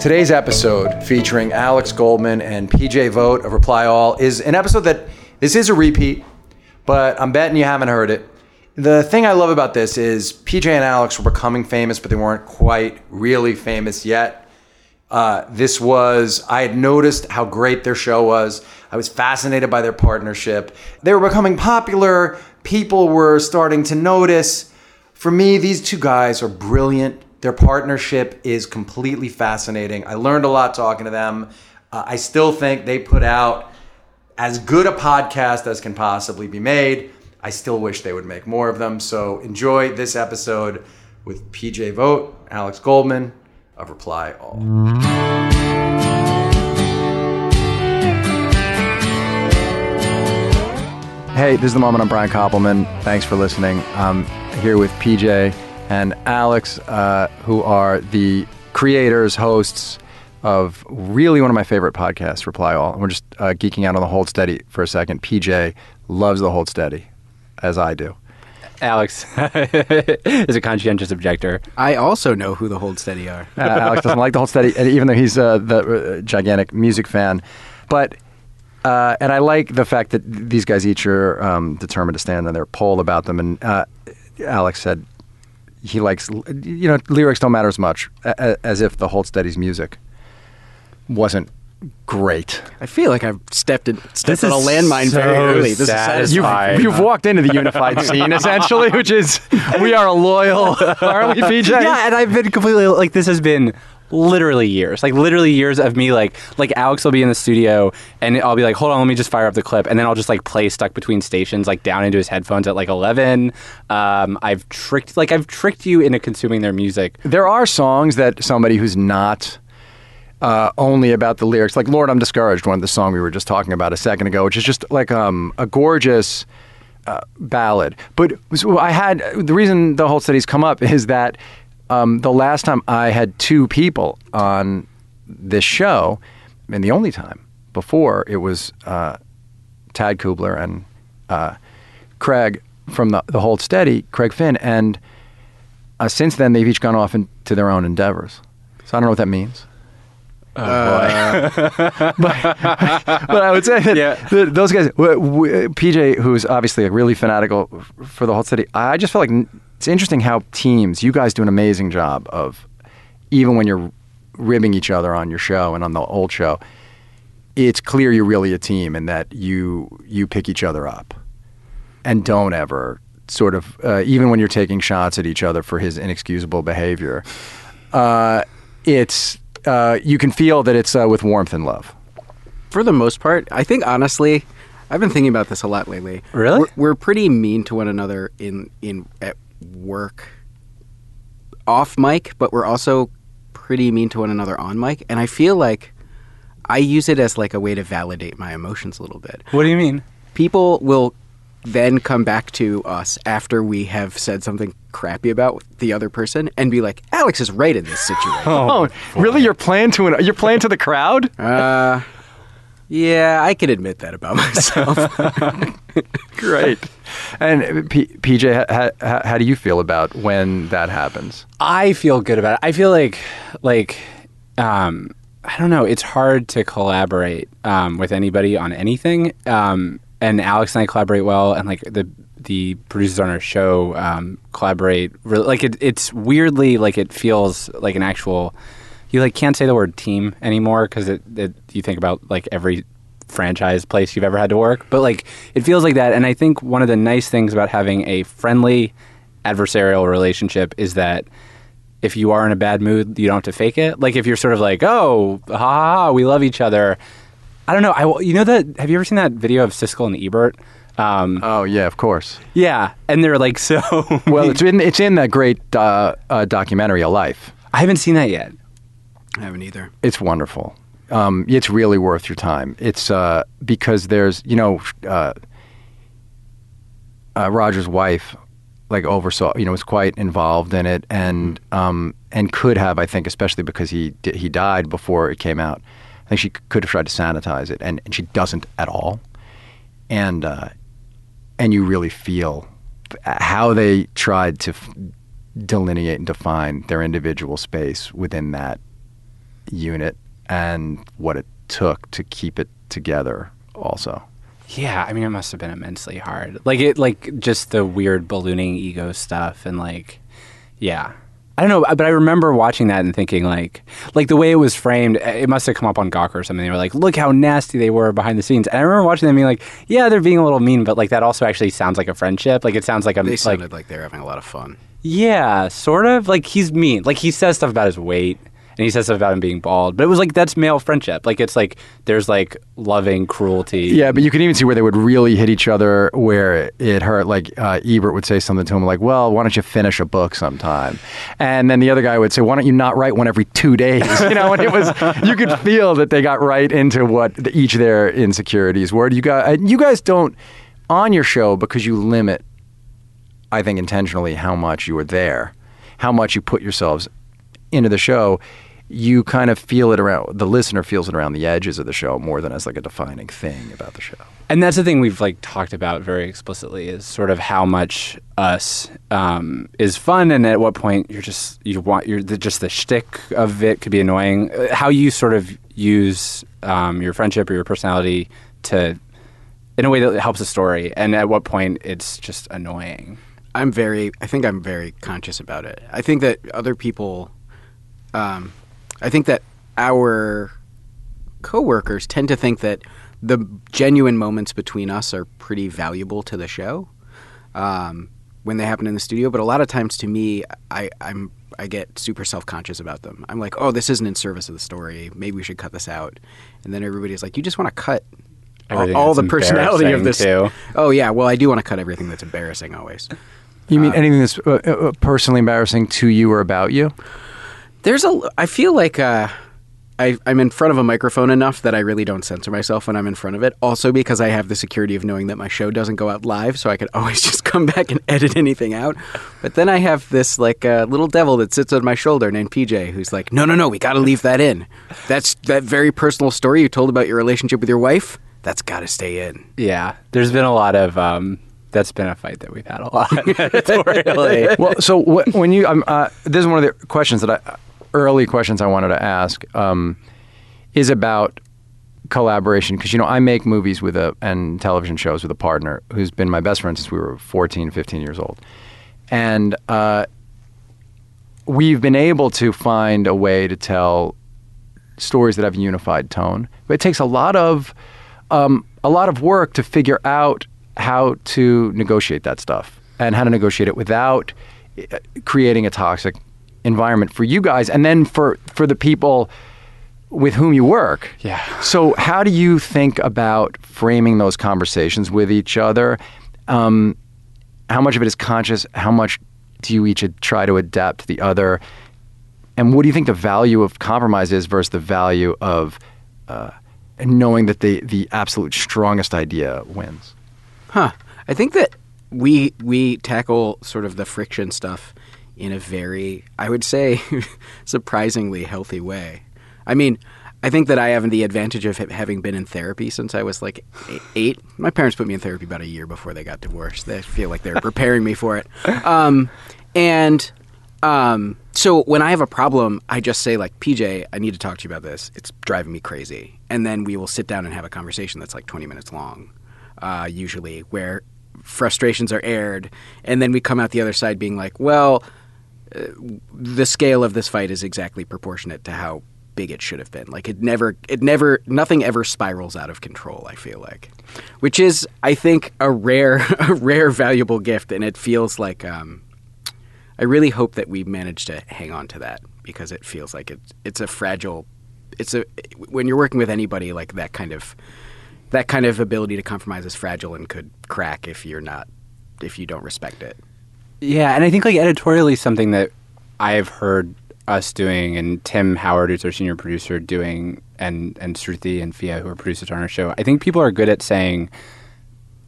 Today's episode, featuring Alex Goldman and PJ Vogt of Reply All, is an episode that, this is a repeat, but I'm betting you haven't heard it. The thing I love about this is PJ and Alex were becoming famous, but they weren't quite really famous yet. I had noticed how great their show was. I was fascinated by their partnership. They were becoming popular. People were starting to notice. For me, these two guys are brilliant. Their partnership is completely fascinating. I learned a lot talking to them. I still think they put out as good a podcast as can possibly be made. I still wish they would make more of them. So enjoy this episode with PJ Vogt, Alex Goldman of Reply All. Hey, this is The Moment. I'm Brian Koppelman. Thanks for listening. I'm here with PJ and Alex, who are the creators, hosts of really one of my favorite podcasts, Reply All. And we're just geeking out on The Hold Steady for a second. PJ loves The Hold Steady, as I do. Alex is a conscientious objector. I also know who The Hold Steady are. Alex doesn't like The Hold Steady, even though he's the gigantic music fan. But... and I like the fact that these guys each are determined to stand on their poll about them. And Alex said he likes, lyrics don't matter as much, as if The Hold Steady's music wasn't great. I feel like I've stepped on a landmine very early. This is satisfying. You've walked into the unified scene, essentially, which is, we are loyal, aren't we, PJ? Yeah, and I've been completely, this has been... literally years of me like Alex will be in the studio and I'll be like, hold on, let me just fire up the clip, and then I'll just play Stuck Between Stations down into his headphones at 11. I've tricked you into consuming their music. There are songs that somebody who's not only about the lyrics, like Lord I'm Discouraged, one of the song we were just talking about a second ago, which is just a gorgeous ballad. But so the reason The Whole City's come up is that the last time I had two people on this show, and the only time before, it was Tad Kubler and Craig from the Hold Steady, Craig Finn, and since then they've each gone off into their own endeavors. So I don't know what that means. Oh, boy. but I would say that those guys, PJ, who's obviously really fanatical for the Hold Steady, I just feel like... It's interesting how teams, you guys do an amazing job of, even when you're ribbing each other on your show and on the old show, it's clear you're really a team and that you pick each other up and don't ever sort of, even when you're taking shots at each other for his inexcusable behavior, you can feel that it's with warmth and love. For the most part, I think, honestly, I've been thinking about this a lot lately. Really? We're pretty mean to one another at work off mic, but we're also pretty mean to one another on mic, and I feel like I use it as a way to validate my emotions a little bit. What do you mean? People will then come back to us after we have said something crappy about the other person and be like, Alex is right in this situation. Oh, really? You're playing to the crowd? Yeah, I can admit that about myself. Great. And PJ, how do you feel about when that happens? I feel good about it. I feel like I don't know. It's hard to collaborate with anybody on anything. And Alex and I collaborate well, and the producers on our show collaborate. It's weirdly it feels like an actual. You can't say the word team anymore because you think about every franchise place you've ever had to work, but it feels like that. And I think one of the nice things about having a friendly adversarial relationship is that if you are in a bad mood, you don't have to fake it. If you're sort of oh, ha ha ha, we love each other. I don't know. Have you ever seen that video of Siskel and Ebert? Oh yeah, of course. Yeah, and they're so. Well, it's in that great documentary, A Life. I haven't seen that yet. I haven't either. It's wonderful. It's really worth your time. It's because there's, Roger's wife, oversaw, was quite involved in it and could have, I think, especially because he died before it came out. I think she could have tried to sanitize it, and she doesn't at all. And you really feel how they tried to delineate and define their individual space within that unit and what it took to keep it together also. Yeah, I mean, it must have been immensely hard. Like just the weird ballooning ego stuff and like, yeah. I don't know, but I remember watching that and thinking like the way it was framed, it must have come up on Gawker or something. They were like, look how nasty they were behind the scenes. And I remember watching them being like, yeah, they're being a little mean, but like that also actually sounds like a friendship. Like it sounds like they sounded like they're having a lot of fun. Yeah, sort of. Like he's mean. Like he says stuff about his weight and he says stuff about him being bald. But it was like, that's male friendship. Like it's like, there's like loving cruelty. Yeah, but you can even see where they would really hit each other where it hurt. Like Ebert would say something to him like, well, why don't you finish a book sometime? And then the other guy would say, why don't you not write one every 2 days? You know, and it was, you could feel that they got right into what each their insecurities were. You guys don't, on your show, because you limit, I think intentionally, how much you were there, how much you put yourselves into the show, you kind of feel it around, the listener feels it around the edges of the show more than as like a defining thing about the show. And that's the thing we've like talked about very explicitly is sort of how much us is fun, and at what point the shtick of it could be annoying. How you sort of use your friendship or your personality to, in a way that helps the story, and at what point it's just annoying. I think I'm very conscious about it. I think that other people, I think that our coworkers tend to think that the genuine moments between us are pretty valuable to the show when they happen in the studio. But a lot of times, to me, I get super self-conscious about them. I'm like, oh, this isn't in service of the story. Maybe we should cut this out. And then everybody's like, you just want to cut all the personality of this. Too. Oh, yeah. Well, I do want to cut everything that's embarrassing always. You mean anything that's personally embarrassing to you or about you? I feel like I'm in front of a microphone enough that I really don't censor myself when I'm in front of it. Also because I have the security of knowing that my show doesn't go out live, so I could always just come back and edit anything out. But then I have this like little devil that sits on my shoulder named PJ, who's like, no, we got to leave that in. That's that very personal story you told about your relationship with your wife. That's got to stay in. Yeah, there's been a lot of. That's been a fight that we've had a lot. Editorially. Well, so when you, this is one of the questions that early questions I wanted to ask is about collaboration, because, you know, I make movies and television shows with a partner who's been my best friend since we were 14, 15 years old. And we've been able to find a way to tell stories that have a unified tone. But it takes a lot of work to figure out how to negotiate that stuff and how to negotiate it without creating a toxic environment for you guys and then for the people with whom you work. Yeah. So how do you think about framing those conversations with each other? How much of it is conscious? How much do you each try to adapt to the other? And what do you think the value of compromise is versus the value of knowing that the absolute strongest idea wins? Huh. I think that we tackle sort of the friction stuff in a very, I would say, surprisingly healthy way. I mean, I think that I have the advantage of having been in therapy since I was like 8. My parents put me in therapy about a year before they got divorced. They feel like they're preparing me for it. So when I have a problem, I just say like, PJ, I need to talk to you about this. It's driving me crazy. And then we will sit down and have a conversation that's like 20 minutes long. Usually where frustrations are aired, and then we come out the other side being like, well, the scale of this fight is exactly proportionate to how big it should have been. Like it never, nothing ever spirals out of control, I feel like, which is, I think, a rare valuable gift. And it feels like, I really hope that we manage to hang on to that, because it feels like it's a fragile, when you're working with anybody, like that kind of ability to compromise is fragile and could crack if you don't respect it. Yeah, and I think like editorially something that I've heard us doing, and Tim Howard, who's our senior producer, doing, and Shruti and Fia, who are producers on our show, I think people are good at saying,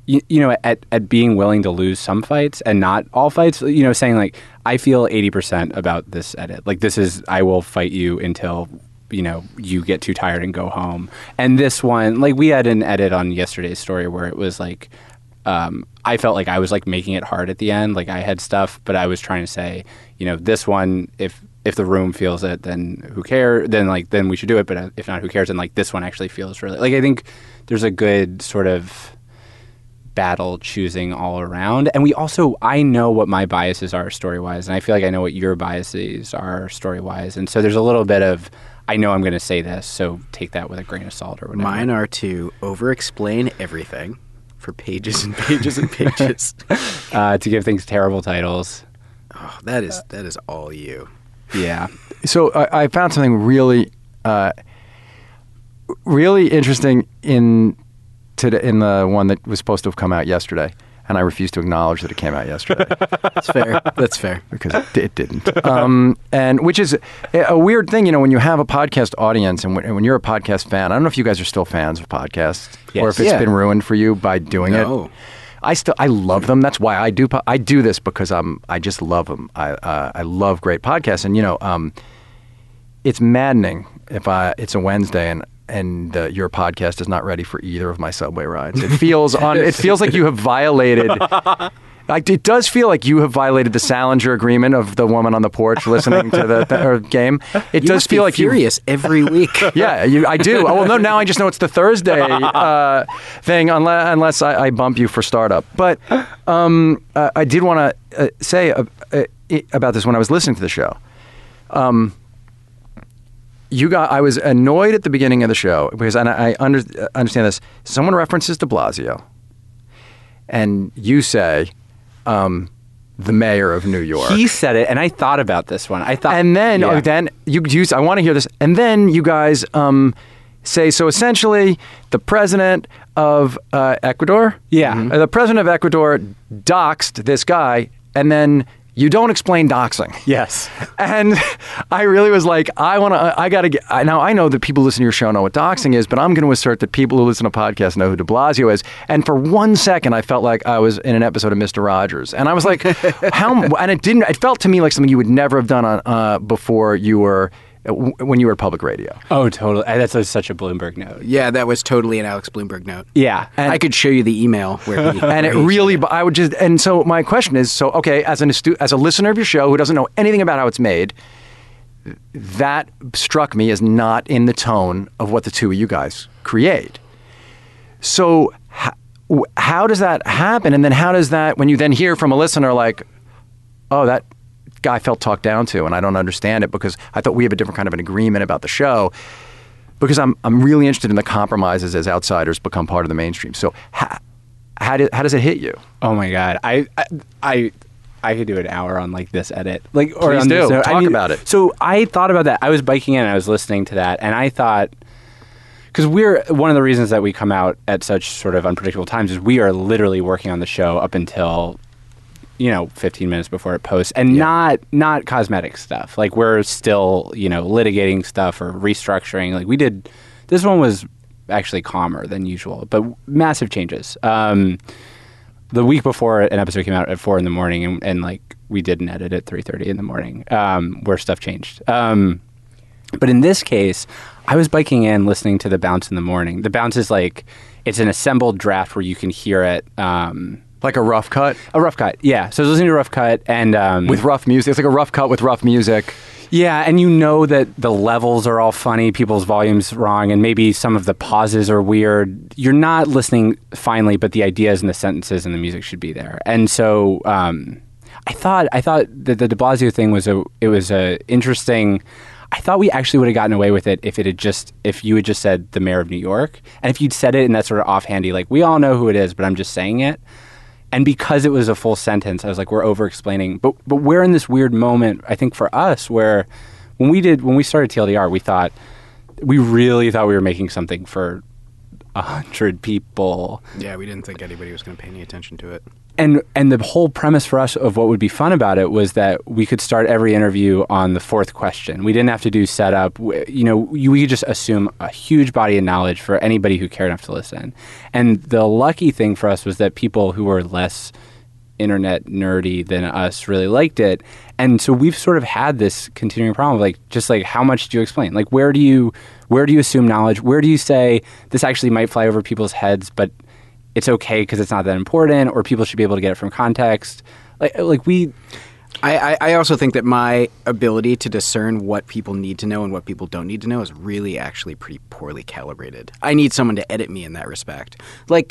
you know, at being willing to lose some fights and not all fights, you know, saying like, I feel 80% about this edit. Like I will fight you until, you know, you get too tired and go home. And this one, like, we had an edit on yesterday's story where it was like, I felt like I was like making it hard at the end. Like I had stuff, but I was trying to say, you know, this one, if if the room feels it, then who cares? Then like, then we should do it. But if not, who cares? And like, this one actually feels really like, I think there's a good sort of battle choosing all around. And we also, I know what my biases are story-wise, and I feel like I know what your biases are story-wise. And so there's a little bit of, I know I'm going to say this, so take that with a grain of salt or whatever. Mine are to over-explain everything for pages and pages and pages. To give things terrible titles. Oh, that is all you. Yeah. So I found something really interesting in the one that was supposed to have come out yesterday, and I refuse to acknowledge that it came out yesterday. That's fair. That's fair. Because it didn't. And which is a weird thing, you know, when you have a podcast audience and when you're a podcast fan. I don't know if you guys are still fans of podcasts, yes, or if it's been ruined for you by doing it. I love them. That's why I do this, because I just love them. I love great podcasts, and you know, it's maddening if it's a Wednesday and your podcast is not ready for either of my subway rides. It feels like you have violated. It does feel like you have violated the Salinger agreement of the woman on the porch listening to the game. It does feel like furious every week. Yeah, I do. Oh, well, no, now I just know it's the Thursday thing, unless I bump you for startup. But I did want to say about this when I was listening to the show. I was annoyed at the beginning of the show because, and I understand this. Someone references de Blasio, and you say, the mayor of New York. He said it, and I thought about this one. Then you. I want to hear this. And then you guys say, so essentially, the president of Ecuador. Yeah. Mm-hmm. The president of Ecuador doxed this guy, and then you don't explain doxing. Yes. And I really was like, now I know that people who listen to your show know what doxing is, but I'm going to assert that people who listen to podcasts know who de Blasio is. And for 1 second, I felt like I was in an episode of Mr. Rogers. And I was like, it felt to me like something you would never have done on before you were, when you were at public radio. Oh, totally. That's such a Bloomberg note. Yeah, that was totally an Alex Bloomberg note. Yeah. And I could show you the email where he... and it really... I would just... And so my question is, so, okay, as a listener of your show who doesn't know anything about how it's made, that struck me as not in the tone of what the two of you guys create. So how does that happen? And then how does that... When you then hear from a listener like, oh, that... guy felt talked down to, and I don't understand it because I thought we have a different kind of an agreement about the show, because I'm really interested in the compromises as outsiders become part of the mainstream. So how does it hit you? Oh my God. I could do an hour on like this edit. Like, or please on do. Talk about it. So I thought about that. I was biking in and I was listening to that, and I thought, because we're one of the reasons that we come out at such sort of unpredictable times is we are literally working on the show up until 15 minutes before it posts, and not cosmetic stuff. Like, we're still, litigating stuff or restructuring. Like, this one was actually calmer than usual, but massive changes. The week before, an episode came out at 4 a.m, and like, we did an edit at 3:30 a.m, where stuff changed. But in this case, I was biking in listening to The Bounce in the morning. The Bounce is like, it's an assembled draft where you can hear it, like a rough cut? A rough cut, yeah. So I was listening to a rough cut and... with rough music. It's like a rough cut with rough music. Yeah, and you know that the levels are all funny, people's volume's wrong, and maybe some of the pauses are weird. You're not listening finally, but the ideas and the sentences and the music should be there. And so I thought that the de Blasio thing was interesting... I thought we actually would have gotten away with it if you had just said the mayor of New York. And if you'd said it in that sort of offhandy, like, we all know who it is, but I'm just saying it. And because it was a full sentence, I was like, we're over-explaining. But we're in this weird moment, I think, for us, where when we started TLDR, we really thought we were making something for 100 people. Yeah, we didn't think anybody was going to pay any attention to it. And the whole premise for us of what would be fun about it was that we could start every interview on the fourth question. We didn't have to do setup. We could just assume a huge body of knowledge for anybody who cared enough to listen. And the lucky thing for us was that people who were less internet nerdy than us really liked it. And so we've sort of had this continuing problem of like how much do you explain? Like, where do you assume knowledge? Where do you say this actually might fly over people's heads, but it's okay because it's not that important, or people should be able to get it from context. Like we, I also think that my ability to discern what people need to know and what people don't need to know is really actually pretty poorly calibrated. I need someone to edit me in that respect. Like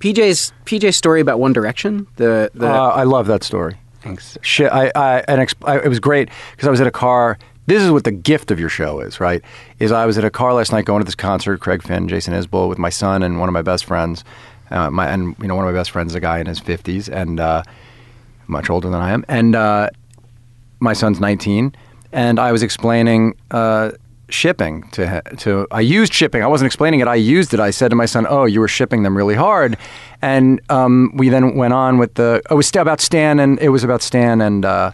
PJ's story about One Direction. I love that story. Thanks. Shit, it was great because I was at a car. This is what the gift of your show is, right? Is I was at a car last night going to this concert, Craig Finn, Jason Isbell, with my son and one of my best friends. One of my best friends is a guy in his 50s and much older than I am. And my son's 19. And I was explaining shipping to I used shipping. I wasn't explaining it. I used it. I said to my son, "Oh, you were shipping them really hard." And we then went on with it was about Stan and on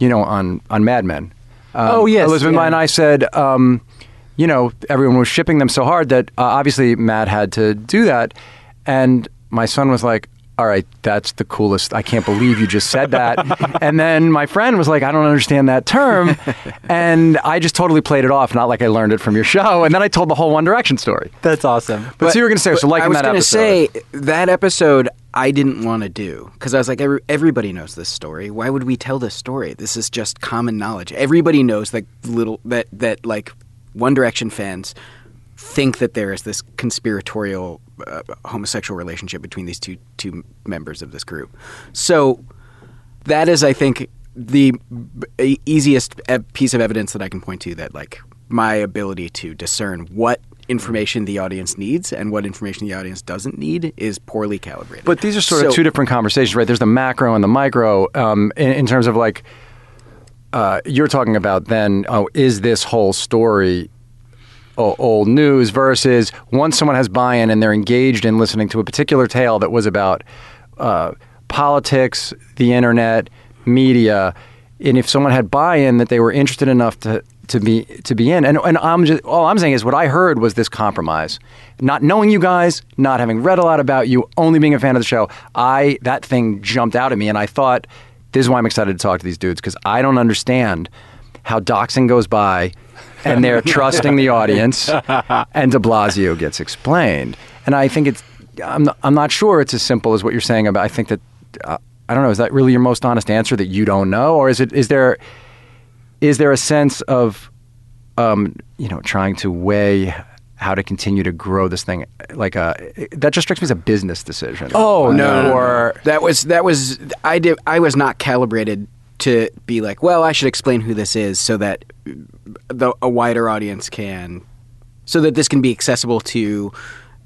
Mad Men. Elizabeth and I said, everyone was shipping them so hard that obviously Matt had to do that. And my son was like, "All right, that's the coolest. I can't believe you just said that." And then my friend was like, "I don't understand that term." And I just totally played it off, not like I learned it from your show. And then I told the whole One Direction story. That's awesome. But so you were going to say, so liking that episode. I was going to say, that episode I didn't want to do because I was like, everybody knows this story. Why would we tell this story? This is just common knowledge. Everybody knows that One Direction fans think that there is this conspiratorial homosexual relationship between these two members of this group. So that is, I think, the easiest piece of evidence that I can point to that, like, my ability to discern what information the audience needs and what information the audience doesn't need is poorly calibrated. But these are sort of two different conversations, right? There's the macro and the micro in terms of, like, you're talking about then, is this whole story old news versus once someone has buy-in and they're engaged in listening to a particular tale that was about politics, the internet, media, and if someone had buy-in that they were interested enough to be in, and I'm just, all I'm saying is what I heard was this compromise, not knowing you guys, not having read a lot about you, only being a fan of the show. That thing jumped out at me, and I thought, this is why I'm excited to talk to these dudes, because I don't understand how doxing goes by. And they're trusting the audience, and de Blasio gets explained. And I think I'm not sure it's as simple as what you're saying about. I think that I don't know. Is that really your most honest answer, that you don't know, or is there a sense of trying to weigh how to continue to grow this thing? Like that just strikes me as a business decision. Oh no! Or that was I was not calibrated to be like, well, I should explain who this is so that a wider audience can, so that this can be accessible to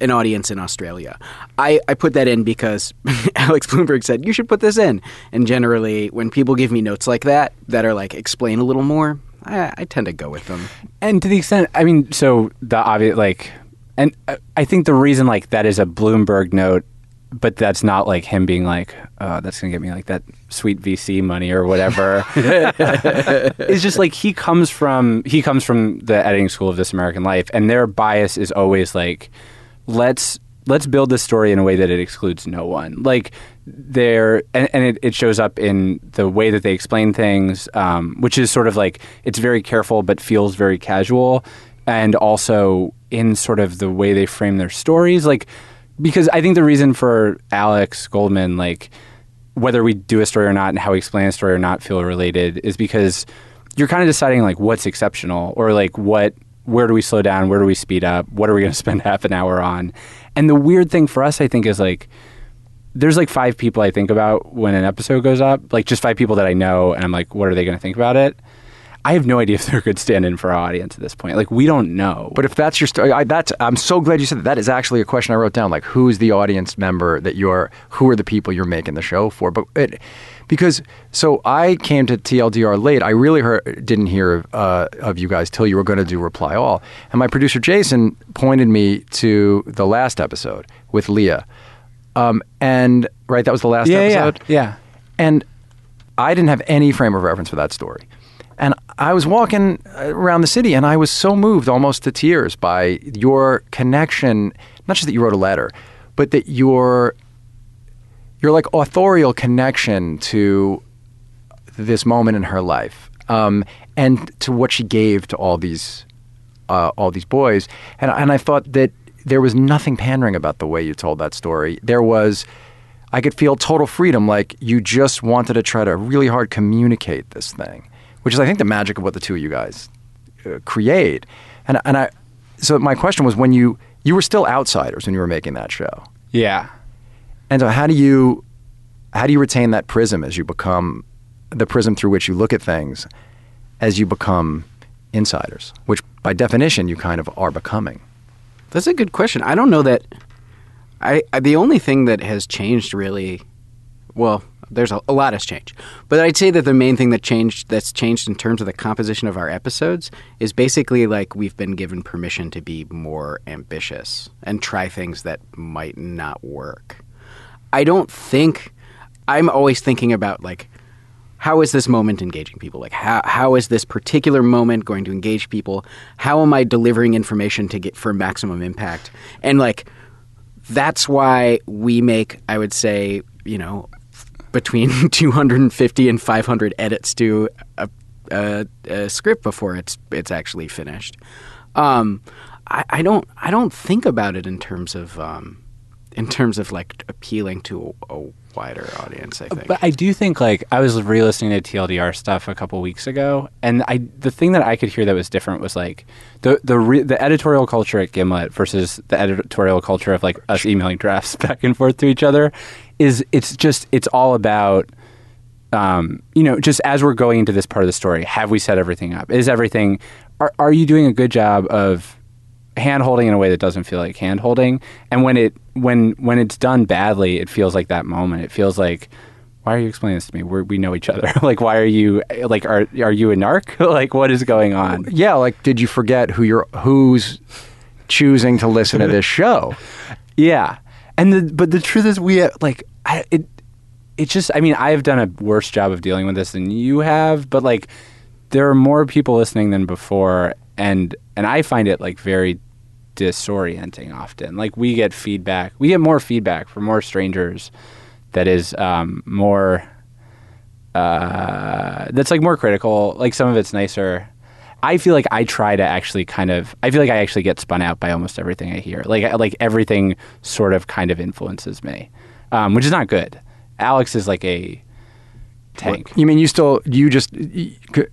an audience in Australia. I put that in because Alex Bloomberg said, you should put this in. And generally, when people give me notes like that are like, explain a little more, I tend to go with them. And to the extent, I mean, so the obvious, like, and I think the reason like that is a Bloomberg note, but that's not like him being like, that's going to get me like that sweet VC money or whatever. It's just like he comes from the editing school of This American Life, and their bias is always like, let's build this story in a way that it excludes no one. Like it shows up in the way that they explain things, which is sort of like, it's very careful but feels very casual, and also in sort of the way they frame their stories. Like, because I think the reason for Alex Goldman, like, whether we do a story or not and how we explain a story or not feel related, is because you're kind of deciding, like, what's exceptional, or like where do we slow down? Where do we speed up? What are we going to spend half an hour on? And the weird thing for us, I think, is like, there's like 5 people I think about when an episode goes up, like just 5 people that I know. And I'm like, what are they going to think about it? I have no idea if they're a good stand-in for our audience at this point. Like, we don't know. But if that's your story, I'm so glad you said that. That is actually a question I wrote down. Like, who's the audience member that who are the people you're making the show for? But because I came to TLDR late. I really didn't hear of you guys till you were going to do Reply All. And my producer, Jason, pointed me to the last episode with Leah. And, right, that was the last episode? Yeah. And I didn't have any frame of reference for that story. And I was walking around the city, and I was so moved almost to tears by your connection, not just that you wrote a letter, but that your like authorial connection to this moment in her life, and to what she gave to all these boys. And I thought that there was nothing pandering about the way you told that story. There was, I could feel total freedom, like you just wanted to try to really hard communicate this thing, which is, I think, the magic of what the two of you guys create. And I, so my question was, when you were still outsiders when you were making that show. Yeah. And so how do you retain that prism as you become, the prism through which you look at things as you become insiders, which by definition you kind of are becoming? That's a good question. I don't know that. The only thing that has changed really, well, there's a lot has changed, but I'd say that the main thing that's changed in terms of the composition of our episodes is basically like we've been given permission to be more ambitious and try things that might not work. I don't think, I'm always thinking about like, how is this moment engaging people? Like how is this particular moment going to engage people? How am I delivering information to get for maximum impact? And like, that's why we make, I would say, you know, between 250 and 500 edits to a script before it's actually finished. I don't think about it in terms of like appealing to a wider audience, I think. But I do think, like, I was re-listening to TLDR stuff a couple weeks ago, and the thing that I could hear that was different was like the editorial culture at Gimlet versus the editorial culture of like us emailing drafts back and forth to each other is it's all about you know, just as we're going into this part of the story, have we set everything up? Is everything, are you doing a good job of hand-holding in a way that doesn't feel like hand-holding? And when it's done badly, it feels like that moment. It feels like, why are you explaining this to me? We know each other. Like, why are you, like, are you a narc? Like, what is going on? Yeah, like, did you forget who's choosing to listen to this show? Yeah. And but the truth is, we, like, it's just, I mean, I've done a worse job of dealing with this than you have, but, like, there are more people listening than before, and I find it, like, very disorienting often. Like, we get more feedback from more strangers that is more that's like more critical. Like, some of it's nicer. I feel like I actually get spun out by almost everything I hear. Like everything sort of kind of influences me, which is not good. Alex is like a tank. You mean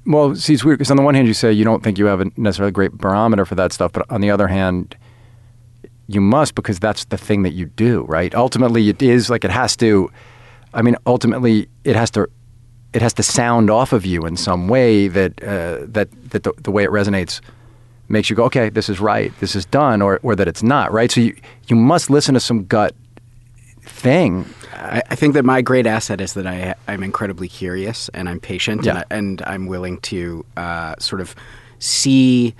well, see, it's weird because on the one hand you say you don't think you have a necessarily great barometer for that stuff, but on the other hand you must, because that's the thing that you do, right? Ultimately it is like it has to sound off of you in some way that the way it resonates makes you go, okay, this is right, this is done, or that it's not right. So you must listen to some gut thing. I think that my great asset is that I'm incredibly curious and I'm patient, yeah, and I'm willing to sort of see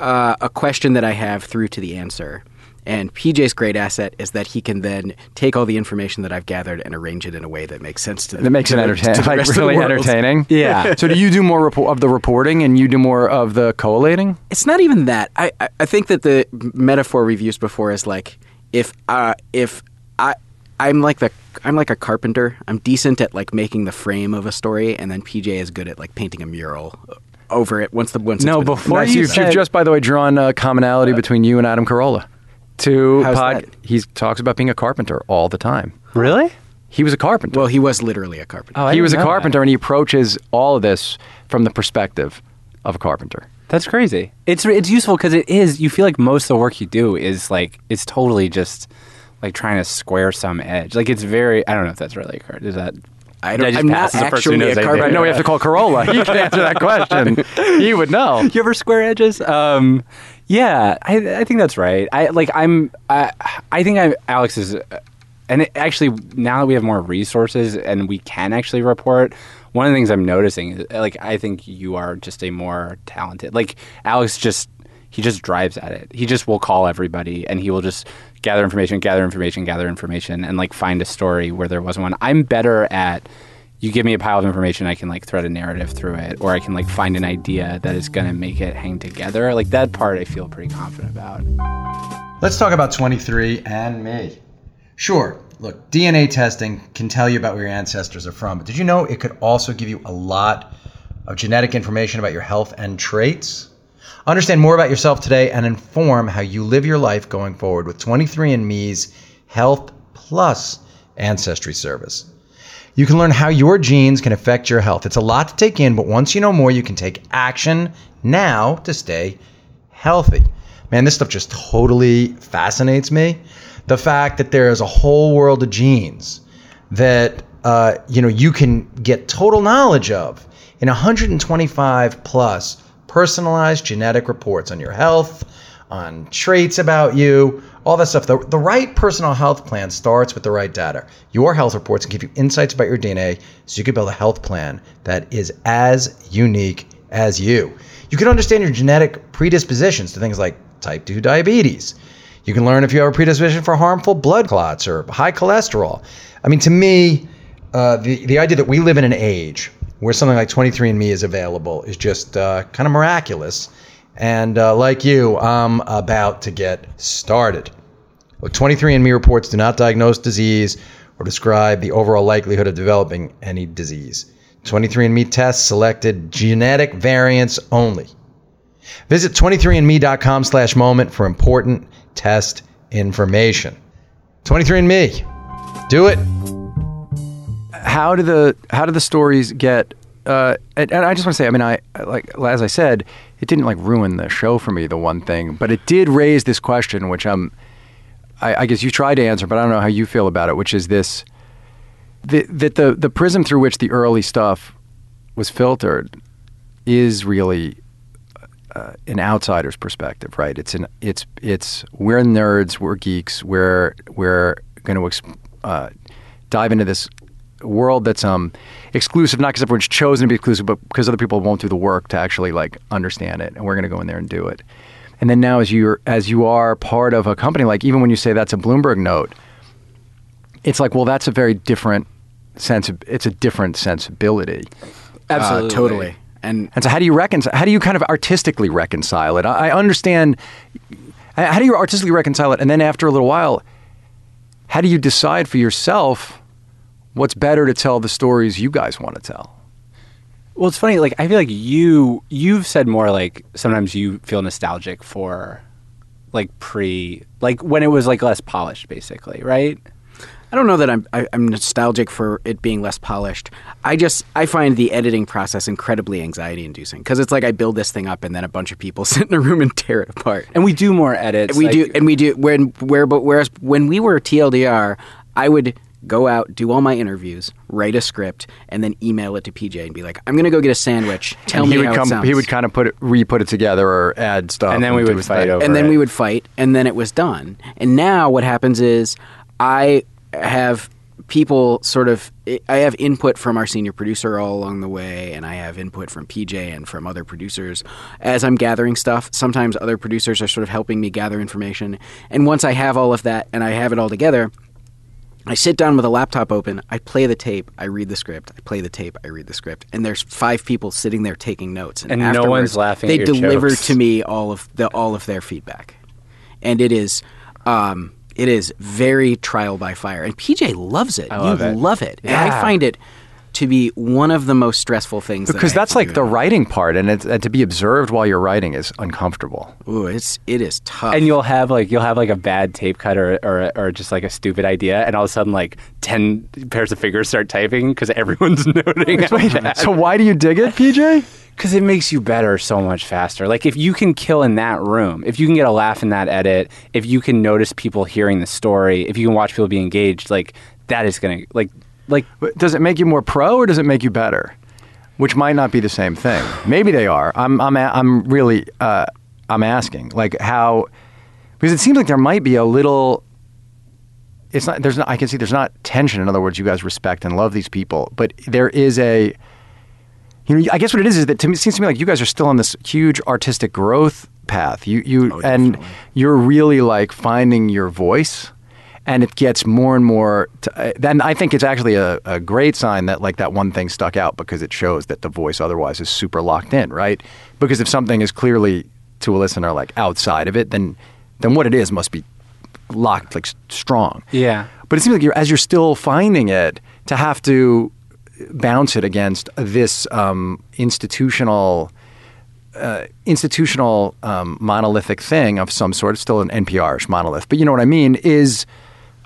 a question that I have through to the answer. And PJ's great asset is that he can then take all the information that I've gathered and arrange it in a way that makes sense to them. That makes it entertaining, like really entertaining. Yeah. So do you do more of the reporting and you do more of the collating? It's not even that. I think that the metaphor we've used before is like I'm like a carpenter. I'm decent at like making the frame of a story, and then PJ is good at like painting a mural over it you've just, by the way, drawn a commonality between you and Adam Carolla. He talks about being a carpenter all the time. Really? He was a carpenter. Well, he was literally a carpenter. Oh, he was a carpenter, and he approaches all of this from the perspective of a carpenter. That's crazy. It's useful because it is. You feel like most of the work you do is like it's totally just like trying to square some edge. Like, it's very, I don't know if that's really a card. Is that? I'm not actually a card. I know we have to call Carolla. He can answer that question. He would know. You ever square edges? Yeah, I think that's right. Alex is, and actually now that we have more resources and we can actually report, one of the things I'm noticing is like, I think you are just a more talented, like Alex just, he just drives at it. He just will call everybody and he will just gather information, and like find a story where there wasn't one. I'm better at, you give me a pile of information, I can like thread a narrative through it, or I can like find an idea that is going to make it hang together. Like, that part I feel pretty confident about. Let's talk about 23andMe. Sure, look, DNA testing can tell you about where your ancestors are from, but did you know it could also give you a lot of genetic information about your health and traits? Understand more about yourself today and inform how you live your life going forward with 23andMe's Health Plus Ancestry service. You can learn how your genes can affect your health. It's a lot to take in, but once you know more, you can take action now to stay healthy. Man, this stuff just totally fascinates me. The fact that there is a whole world of genes that you can get total knowledge of in 125 plus personalized genetic reports on your health, on traits about you, all that stuff. The right personal health plan starts with the right data. Your health reports can give you insights about your DNA so you can build a health plan that is as unique as you. You can understand your genetic predispositions to things like type 2 diabetes. You can learn if you have a predisposition for harmful blood clots or high cholesterol. I mean, to me, the idea that we live in an age where something like 23andMe is available is just kind of miraculous. And like you, I'm about to get started. Look, 23andMe reports do not diagnose disease or describe the overall likelihood of developing any disease. 23andMe tests selected genetic variants only. Visit 23andme.com/moment for important test information. 23andMe, do it. How do the stories get? And I just want to say, I mean, as I said, it didn't ruin the show for me, the one thing, but it did raise this question, which I guess you tried to answer, but I don't know how you feel about it, which is this: the prism through which the early stuff was filtered is really an outsider's perspective, right? It's we're nerds, we're geeks, we're going to dive into this world that's exclusive, not because everyone's chosen to be exclusive, but because other people won't do the work to actually understand it, and we're going to go in there and do it. And then now, as you are part of a company, even when you say that's a Bloomberg note, it's well, that's a very different sense. It's a different sensibility. Absolutely, totally. And so, how do you reconcile? How do you kind of artistically reconcile it? I understand. How do you artistically reconcile it? And then after a little while, how do you decide for yourself what's better to tell the stories you guys want to tell? Well, it's funny. I feel like you've said more sometimes you feel nostalgic for when it was less polished, basically, right? I don't know that I'm nostalgic for it being less polished. I find the editing process incredibly anxiety-inducing because it's I build this thing up and then a bunch of people sit in a room and tear it apart. And we do more edits. We do. Whereas when we were TLDR, I would go out, do all my interviews, write a script, and then email it to PJ and be like, "I'm going to go get a sandwich. Tell me how it sounds." He would kind of re-put it together or add stuff, and then we would fight over it. And then we would fight, and then it was done. And now what happens is I have input from our senior producer all along the way, and I have input from PJ and from other producers as I'm gathering stuff. Sometimes other producers are sort of helping me gather information. And once I have all of that and I have it all together, I sit down with a laptop open, I play the tape, I read the script, I play the tape, I read the script, and there's 5 people sitting there taking notes. And no one's laughing at your jokes. They deliver to me all of their feedback. And it is... it is very trial by fire. And PJ loves it. I love it. Yeah. And I find it to be one of the most stressful things. Because that's the writing part. And it's, to be observed while you're writing is uncomfortable. Ooh, it is tough. And you'll have a bad tape cut or just a stupid idea. And all of a sudden 10 pairs of fingers start typing because everyone's noting. So why do you dig it, PJ? Because it makes you better so much faster. If you can kill in that room, if you can get a laugh in that edit, if you can notice people hearing the story, if you can watch people be engaged, that is going to... Does it make you more pro or does it make you better? Which might not be the same thing. Maybe they are. I'm really... I'm asking, how... Because it seems there might be a little... It's not... There's not... I can see there's not tension. In other words, you guys respect and love these people. But there is a... I guess what it is that it seems to me you guys are still on this huge artistic growth path. Definitely. You're really finding your voice, and it gets more and more. Then I think it's actually a great sign that that one thing stuck out because it shows that the voice otherwise is super locked in, right? Because if something is clearly to a listener outside of it, then what it is must be locked strong. Yeah. But it seems as you're still finding it, to have to bounce it against this institutional monolithic thing of some sort. It's still an NPR-ish monolith, but you know what I mean, is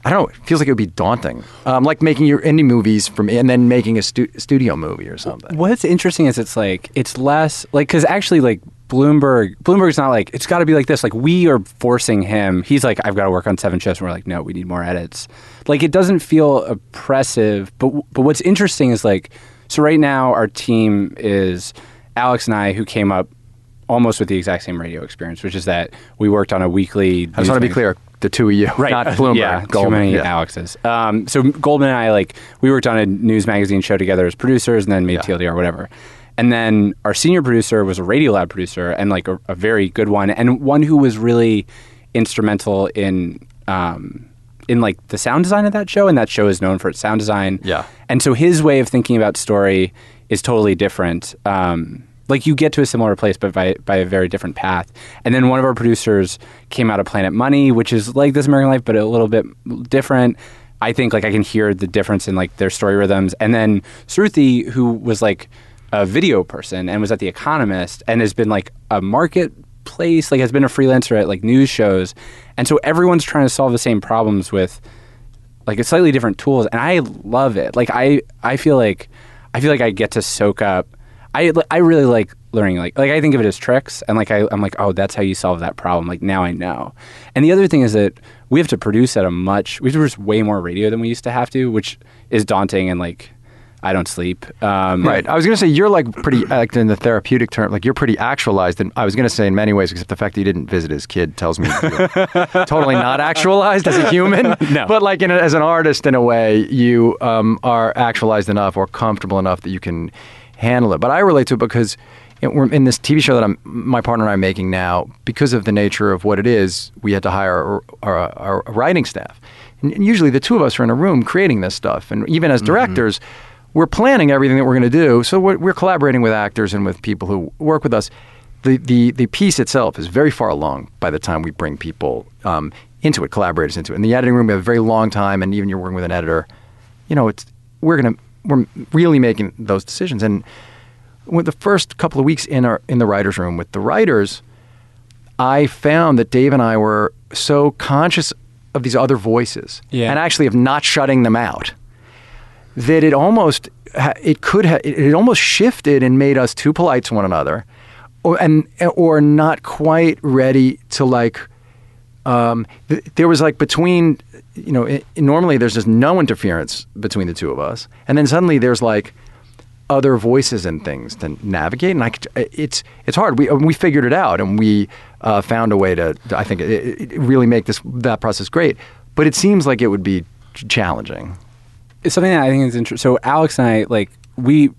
I don't know, it feels like it would be daunting. Like making your indie movies from, and then making a studio movie or something. What's interesting is it's like, it's less, like, because actually, like, Bloomberg's not like, it's got to be like this. Like, we are forcing him. He's like, I've got to work on seven shifts. And we're like, no, we need more edits. Like, it doesn't feel oppressive. But what's interesting is like, so right now our team is Alex and I, who came up almost with the exact same radio experience, which is that we worked on a weekly... I just want to be clear, the two of you, right? Not Bloomberg. Yeah, Goldman, too many Alexes. So Goldman and I, like, we worked on a news magazine show together as producers and then made TLDR, whatever. And then our senior producer was a Radiolab producer and, like, a very good one, and one who was really instrumental in like, the sound design of that show, and that show is known for its sound design. Yeah. And so his way of thinking about story is totally different. Like, you get to a similar place, but by a very different path. And then one of our producers came out of Planet Money, which is like This American Life, but a little bit different. I think, like, I can hear the difference in, like, their story rhythms. And then Saruthi, who was, like, a video person and was at The Economist and has been, like, a marketplace, like, has been a freelancer at, like, news shows. And so everyone's trying to solve the same problems with, like, slightly different tools. And I love it. Like, I feel like I get to soak up. I really like learning. Like I think of it as tricks, and like I'm like, oh, that's how you solve that problem. Like, now I know. And the other thing is that we have to produce way more radio than we used to have to, which is daunting, and like I don't sleep. Right. I was gonna say you're like pretty, like, in the therapeutic term, like you're pretty actualized. And I was gonna say in many ways, except the fact that you didn't visit his kid tells me you're totally not actualized as a human. No. But like as an artist, in a way, you are actualized enough or comfortable enough that you can handle it. But I relate to it because we're in this TV show that my partner and I are making now, because of the nature of what it is, we had to hire our writing staff. And usually the two of us are in a room creating this stuff. And even as directors, we're planning everything that we're going to do. So we're collaborating with actors and with people who work with us. The piece itself is very far along by the time we bring people into it, collaborators into it. In the editing room, we have a very long time, and even you're working with an editor, you know, we're really making those decisions. And with the first couple of weeks in the writer's room with the writers, I found that Dave and I were so conscious of these other voices and actually of not shutting them out, that it almost shifted and made us too polite to one another or not quite ready to, like, there was like between... You know, normally there's just no interference between the two of us, and then suddenly there's like other voices and things to navigate, and it's hard. We figured it out, and we found a way to, I think, it really make that process great. But it seems like it would be challenging. It's something that I think is interesting. So Alex and I, like, the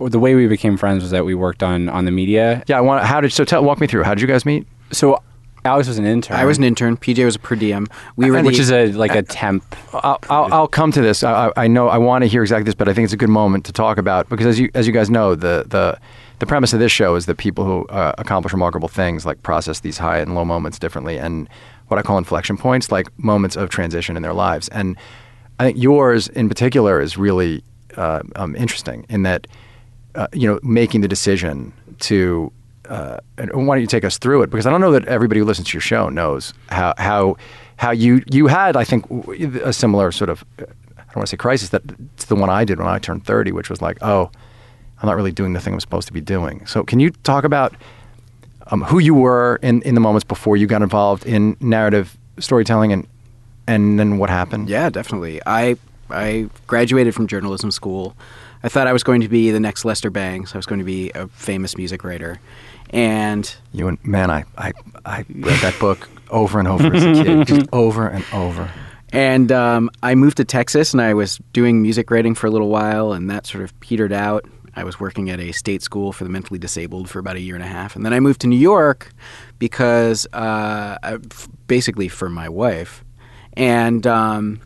way we became friends was that we worked on the media. Yeah, walk me through. How did you guys meet? So Alex was an intern. I was an intern. PJ was a per diem. Which is a temp. I'll come to this. I know I want to hear exactly this, but I think it's a good moment to talk about, because as you guys know, the premise of this show is that people who accomplish remarkable things, like, process these high and low moments differently, and what I call inflection points, like moments of transition in their lives. And I think yours in particular is really interesting in that you know, making the decision to. And why don't you take us through it? Because I don't know that everybody who listens to your show knows how you had, I think, a similar sort of, I don't want to say crisis, to the one I did when I turned 30, which was like, oh, I'm not really doing the thing I'm supposed to be doing. So can you talk about who you were in the moments before you got involved in narrative storytelling and then what happened? Yeah, definitely. I graduated from journalism school. I thought I was going to be the next Lester Bangs. I was going to be a famous music writer. And you and man, I read that book over and over as a kid, just over and over. And I moved to Texas, and I was doing music writing for a little while, and that sort of petered out. I was working at a state school for the mentally disabled for about a year and a half, and then I moved to New York because basically for my wife, and I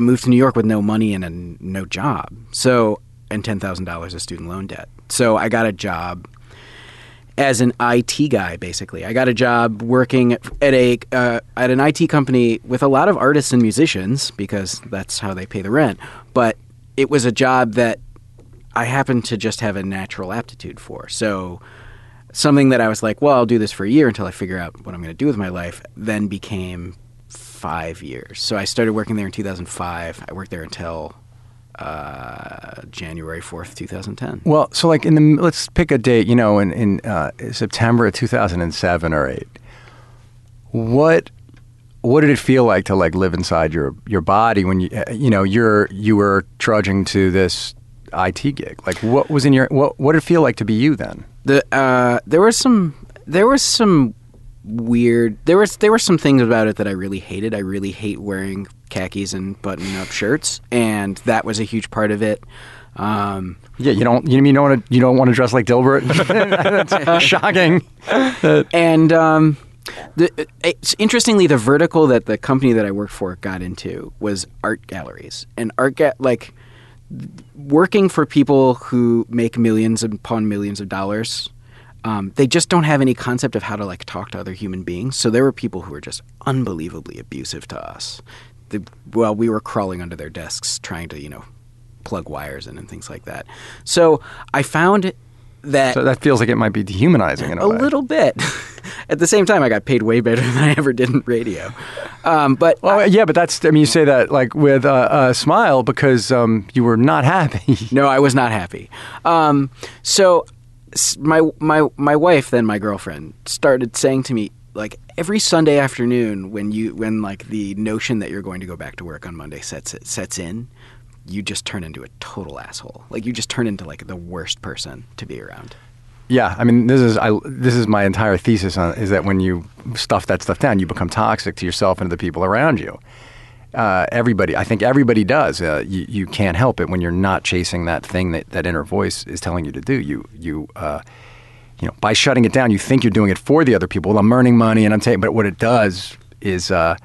moved to New York with no money and no job, and $10,000 of student loan debt. So I got a job. As an IT guy, basically. I got a job working at an IT company with a lot of artists and musicians, because that's how they pay the rent. But it was a job that I happened to just have a natural aptitude for. So something that I was like, well, I'll do this for a year until I figure out what I'm going to do with my life, then became 5 years. So I started working there in 2005. I worked there until January 4th, 2010. Well, so like let's pick a date, you know, in September of 2007 or 8. What did it feel like to like live inside your body when you were trudging to this IT gig? Like what was in your what did it feel like to be you then? There were some things about it that I really hated. I really hate wearing khakis and button-up shirts, and that was a huge part of it. Yeah, you don't want to dress like Dilbert. That's shocking. And interestingly, the vertical that the company that I worked for got into was art galleries, and like working for people who make millions upon millions of dollars. They just don't have any concept of how to like talk to other human beings. So there were people who were just unbelievably abusive to us. We were crawling under their desks trying to, plug wires in and things like that. So I found that... So that feels like it might be dehumanizing in a way. A little bit. At the same time, I got paid way better than I ever did in radio. But that's... I mean, you say that like with a smile because you were not happy. No, I was not happy. So... My wife, then my girlfriend, started saying to me like every Sunday afternoon when the notion that you're going to go back to work on Monday sets in, you just turn into a total asshole. Like you just turn into like the worst person to be around. Yeah, I mean this is my entire thesis is that when you stuff that stuff down, you become toxic to yourself and to the people around you. Everybody does. You can't help it when you're not chasing that thing that inner voice is telling you to do. You by shutting it down, you think you're doing it for the other people. Well, I'm earning money and I'm taking, but what it does is, it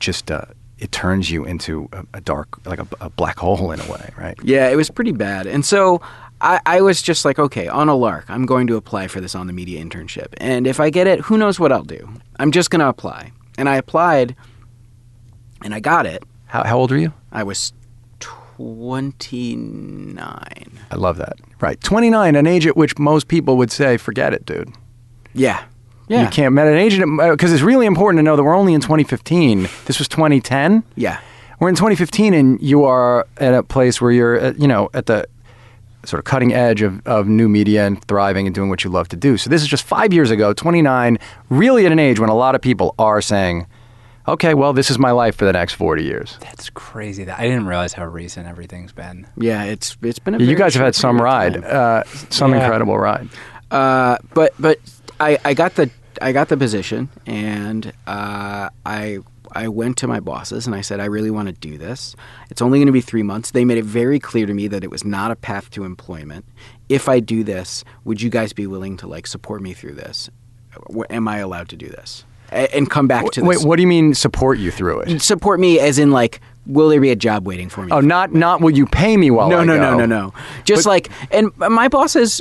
just it turns you into a dark, like a black hole in a way, right? Yeah, it was pretty bad, and so. I was just like, okay, on a lark, I'm going to apply for this On the Media internship. And if I get it, who knows what I'll do. I'm just going to apply. And I applied, and I got it. How old were you? I was 29. I love that. Right. 29, an age at which most people would say, forget it, dude. Yeah. Yeah. You can't met an age, because it's really important to know that we're only in 2015. This was 2010? Yeah. We're in 2015, and you are at a place where you're, at the... sort of cutting edge of new media and thriving and doing what you love to do. So this is just 5 years ago, 29, really at an age when a lot of people are saying, okay, well, this is my life for the next 40 years. That's crazy. I didn't realize how recent everything's been. Yeah, it's been a very... You guys have had some ride, incredible ride. But I got the position, and I went to my bosses and I said, I really want to do this. It's only going to be 3 months. They made it very clear to me that it was not a path to employment. If I do this, would you guys be willing to like support me through this? Am I allowed to do this? And come back to this. Wait, what do you mean support you through it? Support me as in like, will there be a job waiting for me? Oh, not will you pay me while I go? No. And my bosses,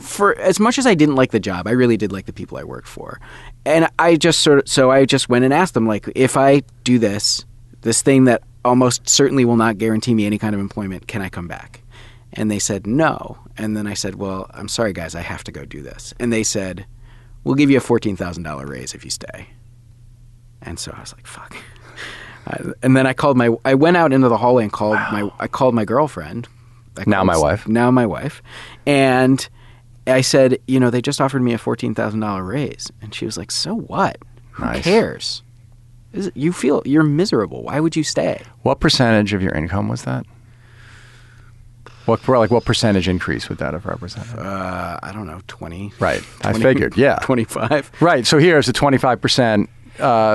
for as much as I didn't like the job, I really did like the people I worked for. And I just went and asked them, like, if I do this thing that almost certainly will not guarantee me any kind of employment, can I come back? And they said, no. And then I said, well, I'm sorry, guys, I have to go do this. And they said, we'll give you a $14,000 raise if you stay. And so I was like, fuck. And then I went out into the hallway and called my girlfriend. Now my wife. And I said, they just offered me a $14,000 raise. And she was like, so what? Who cares? You feel you're miserable. Why would you stay? What percentage of your income was that? What percentage increase would that have represented? I don't know, 20. Right. 20, I figured, yeah. 25. Right. So here's a 25%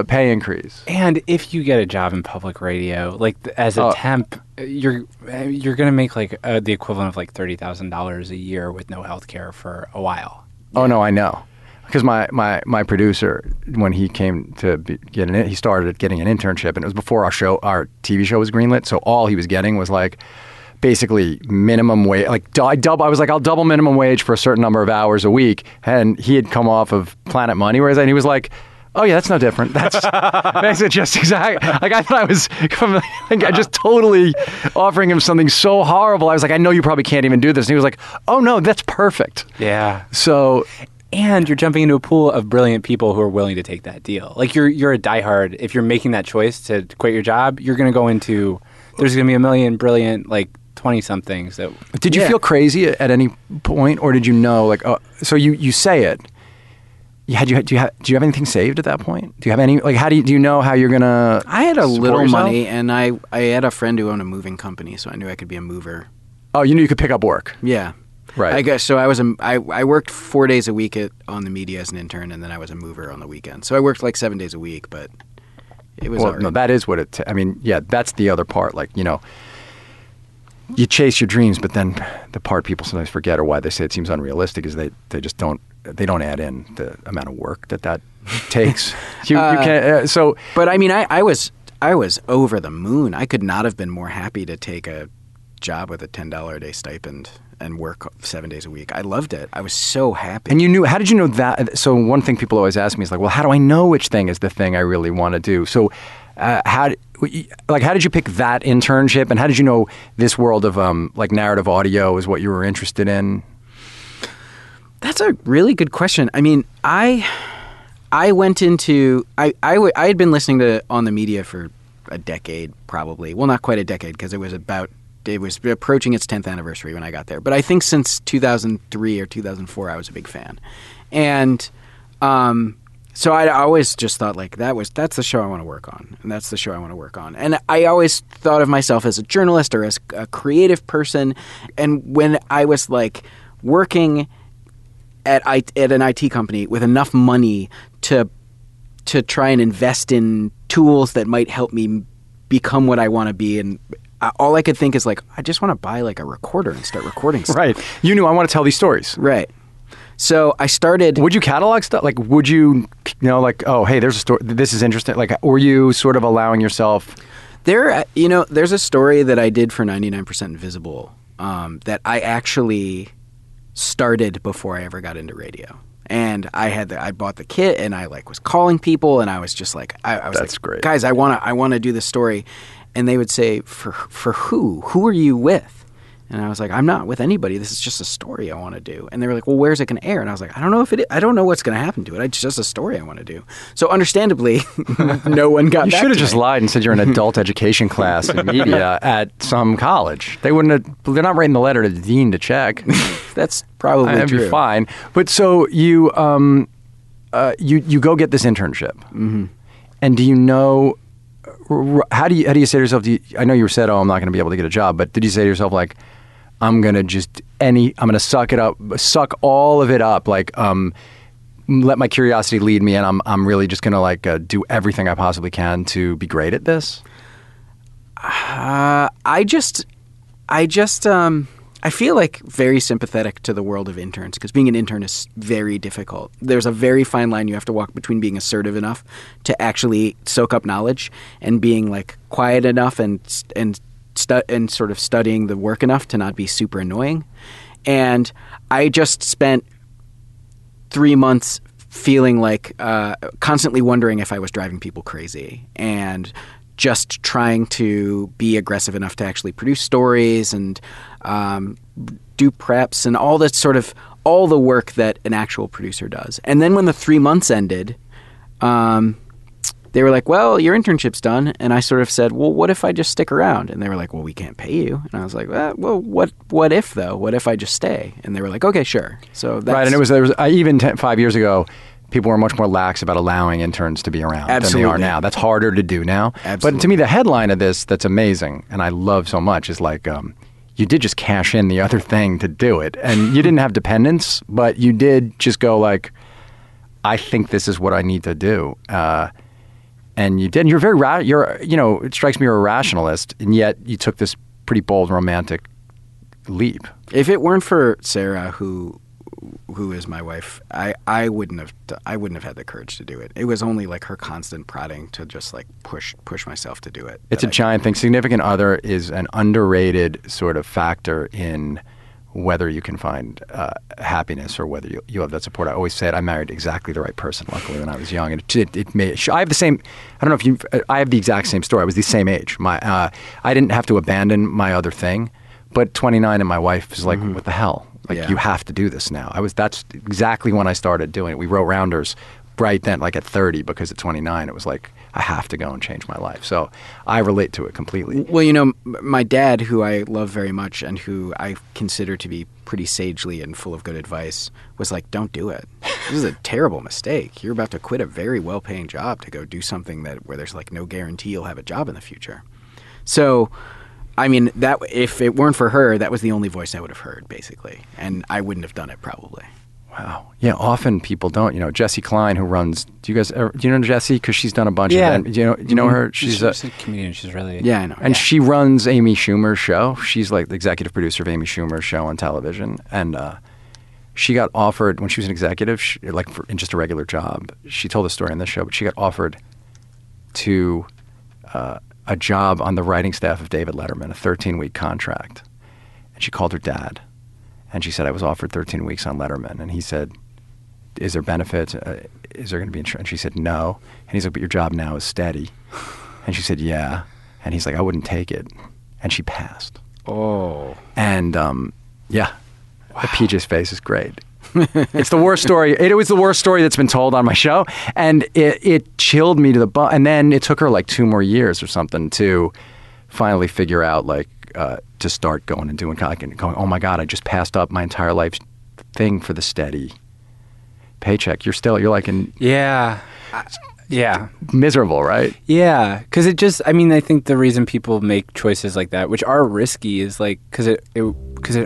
pay increase. And if you get a job in public radio, like as a temp, you're going to make like the equivalent of like $30,000 a year with no health care for a while. Yeah. Oh, no, I know. Because my producer, when he came to get in it, he started getting an internship. And it was before our TV show was greenlit. So all he was getting was like... basically minimum wage, like I was like, I'll double minimum wage for a certain number of hours a week. And he had come off of Planet Money, and he was like, oh yeah, that's no different. That's basically just exactly, like I thought I was, I just totally offering him something so horrible. I was like, I know you probably can't even do this. And he was like, oh no, that's perfect. Yeah. So... and you're jumping into a pool of brilliant people who are willing to take that deal. Like, you're a diehard. If you're making that choice to quit your job, you're going to go into, there's going to be a million brilliant, like, 20-somethings that... Did you feel crazy at any point, or did you know, like, oh, so you say it. Do you have anything saved at that point? Do you have any, like, do you know how you're going to I had a little yourself? Money, and I had a friend who owned a moving company, so I knew I could be a mover. Oh, you knew you could pick up work. Yeah. Right. I guess, so I worked 4 days a week on the media as an intern, and then I was a mover on the weekend. So I worked like 7 days a week, but it was hard. No, that is what it, I mean, yeah, that's the other part. Like, you know, you chase your dreams, but then the part people sometimes forget, or why they say it seems unrealistic, is they just don't, they don't add in the amount of work that takes. You can't, so. But I mean, I was over the moon. I could not have been more happy to take a job with a $10 a day stipend and work 7 days a week. I loved it. I was so happy. And you knew, how did you know that? So one thing people always ask me is like, well, how do I know which thing is the thing I really want to do? So how did you pick that internship, and how did you know this world of like narrative audio is what you were interested in? That's a really good question. I mean, I went into, I had been listening to On the Media for a decade probably. Well, not quite a decade, because it was approaching its 10th anniversary when I got there. But I think since 2003 or 2004, I was a big fan. And so I always just thought, like, that's the show I want to work on. And that's the show I want to work on. And I always thought of myself as a journalist or as a creative person. And when I was, like, working at an IT company with enough money to try and invest in tools that might help me become what I want to be, and all I could think is, like, I just want to buy, like, a recorder and start recording stuff. Right. You knew I want to tell these stories. Right. So I started... Would you catalog stuff? Like, would you, you know, like, oh, hey, there's a story. This is interesting. Like, were you sort of allowing yourself... There, you know, there's a story that I did for 99% Invisible that I actually started before I ever got into radio. And I bought the kit, and I, like, was calling people, and I was just like... I was That's like, great. Guys, I want to do this story. And they would say, for who? Who are you with? And I was like, I'm not with anybody. This is just a story I want to do. And they were like, well, where's it going to air? And I was like, I don't know if it is. I don't know what's going to happen to it. It's just a story I want to do. So understandably, no one got back to me. You should have just lied and said you're in adult education class in media at some college. They wouldn't have, they're not writing the letter to the dean to check. That's probably true. You're fine. But so you go get this internship. Mm-hmm. And do you know... How do you say to yourself? I know you said, "Oh, I'm not going to be able to get a job," but did you say to yourself, like, "I'm going to suck all of it up, like, let my curiosity lead me, and I'm really just going to like do everything I possibly can to be great at this"? I feel like very sympathetic to the world of interns, because being an intern is very difficult. There's a very fine line you have to walk between being assertive enough to actually soak up knowledge and being like quiet enough and sort of studying the work enough to not be super annoying. And I just spent 3 months feeling like constantly wondering if I was driving people crazy, and just trying to be aggressive enough to actually produce stories and do preps and all that sort of all the work that an actual producer does. And then when the 3 months ended, they were like, well, your internship's done. And I sort of said, well, what if I just stick around? And they were like, well, we can't pay you. And I was like, well, what if though? What if I just stay? And they were like, okay, sure. So that's... Right. And even 5 years ago, people were much more lax about allowing interns to be around Absolutely. Than they are now. That's harder to do now. Absolutely. But to me, the headline of this that's amazing and I love so much is like, you did just cash in the other thing to do it. And you didn't have dependents, but you did just go like, I think this is what I need to do. And you did. And you're very, you know, it strikes me you're a rationalist, and yet you took this pretty bold, romantic leap. If it weren't for Sarah, who is my wife, I wouldn't have had the courage to do it. It was only like her constant prodding to just like push myself to do it. It's a giant thing. Significant other is an underrated sort of factor in whether you can find happiness or whether you have that support. I always said I married exactly the right person, luckily, when I was young, and I have the same. I don't know if you. I have the exact same story. I was the same age. I didn't have to abandon my other thing, but 29 and my wife was like, mm-hmm. What the hell? Like, you have to do this now. That's exactly when I started doing it. We wrote rounders right then, like at 30, because at 29, it was like, I have to go and change my life. So I relate to it completely. Well, you know, my dad, who I love very much and who I consider to be pretty sagely and full of good advice, was like, don't do it. This is a terrible mistake. You're about to quit a very well-paying job to go do something where there's like no guarantee you'll have a job in the future. So, I mean, that if it weren't for her, that was the only voice I would have heard, basically. And I wouldn't have done it, probably. Wow. Yeah, often people don't. You know, Jessie Klein, who runs... Do you know Jessie? Because she's done a bunch of... Do you know her? She's a comedian. She's really... Yeah, I know. And she runs Amy Schumer's show. She's like the executive producer of Amy Schumer's show on television. And she got offered, when she was an executive, in just a regular job, she told a story on this show, but she got offered to a job on the writing staff of David Letterman, a 13-week contract. And she called her dad. And she said, I was offered 13 weeks on Letterman. And he said, is there benefits? Is there going to be insurance? And she said, no. And he's like, but your job now is steady. And she said, yeah. And he's like, I wouldn't take it. And she passed. Oh. And the PJ's face is great. It's the worst story. It was the worst story that's been told on my show. And it chilled me to the bone. And then it took her like 2 more years or something to finally figure out to start going and doing comic and going, oh my God, I just passed up my entire life's thing for the steady paycheck. You're like in... Yeah. Miserable, right? Yeah. Because I think the reason people make choices like that, which are risky, is like, because it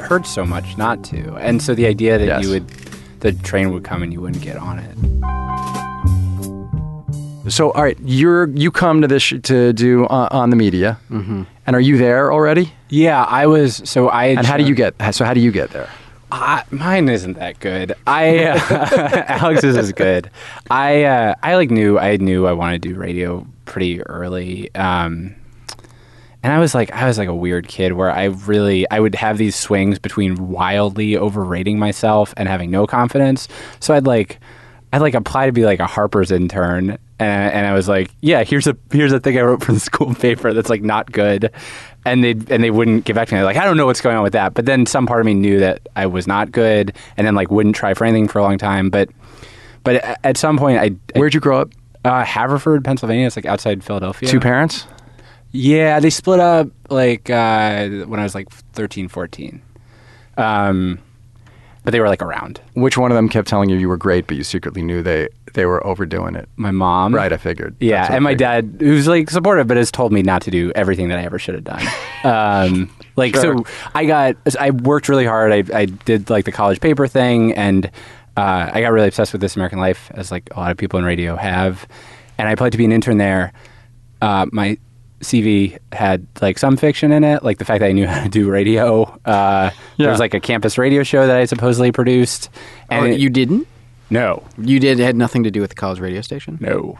hurts so much not to. And so the idea that the train would come and you wouldn't get on it. So, all right, you come to this to do On the Media. Mm-hmm. And are you there already? Yeah, I was. So I. And how do you get there? Mine isn't that good. Alex's is good. I knew I wanted to do radio pretty early, and I was like a weird kid where I would have these swings between wildly overrating myself and having no confidence. So I'd apply to be like a Harper's intern. And I was like, yeah, here's a thing I wrote for the school paper that's like not good, and they wouldn't get back to me. Like, I don't know what's going on with that. But then some part of me knew that I was not good, and then like wouldn't try for anything for a long time. But at some point, where'd you grow up? Haverford, Pennsylvania. It's like outside Philadelphia. 2 parents? Yeah, they split up like when I was like 13, 14. But they were like around. Which one of them kept telling you were great, but you secretly knew they were overdoing it? My mom. Right, I figured. Yeah, and my dad, who's like supportive, but has told me not to do everything that I ever should have done. So I worked really hard. I did like the college paper thing, and I got really obsessed with This American Life, as like a lot of people in radio have. And I applied to be an intern there. My CV had like some fiction in it, like the fact that I knew how to do radio. There was like a campus radio show that I supposedly produced. And you didn't? No. You did. It had nothing to do with the college radio station? No.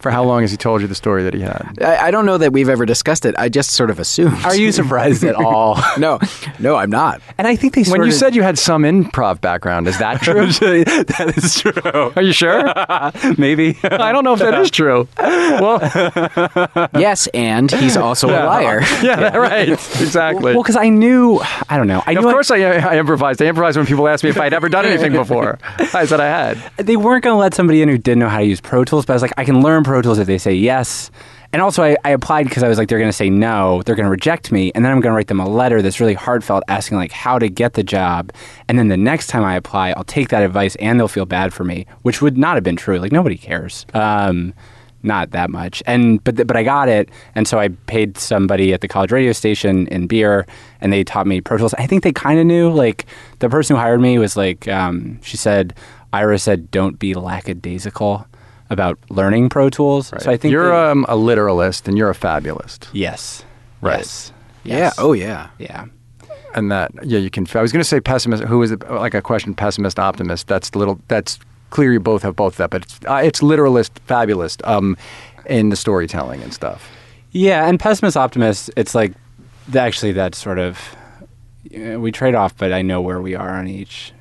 For how long has he told you the story that he had? I don't know that we've ever discussed it. I just sort of assumed. Are you surprised at all? No, I'm not. And I think when you said you had some improv background, is that true? That is true. Are you sure? Maybe. I don't know if that is true. Well, yes, and he's also a liar. Yeah, right. Exactly. Well, because I knew, I don't know. I improvised. I improvised when people asked me if I'd ever done anything before. I said I had. They weren't going to let somebody in who didn't know how to use Pro Tools, but I was like, I can learn Pro Tools if they say yes. And also I applied because I was like, they're going to say no, they're going to reject me, and then I'm going to write them a letter that's really heartfelt asking like how to get the job, and then the next time I apply I'll take that advice and they'll feel bad for me, which would not have been true. Like, nobody cares, not that much. And but I got it, and so I paid somebody at the college radio station in beer, and they taught me Pro Tools. I think they kind of knew, like the person who hired me was like, she said, Ira said, don't be lackadaisical about learning Pro Tools. Right. So I think you're a literalist and you're a fabulist. Yes. Right. Yes. Yeah. Oh yeah. Yeah. And that, yeah, you can, I was going to say pessimist, who is it? Like a question, pessimist, optimist. That's clear. You both have both that, but it's literalist, fabulist, in the storytelling and stuff. Yeah. And pessimist, optimist, it's like, actually that's sort of, we trade off, but I know where we are on each.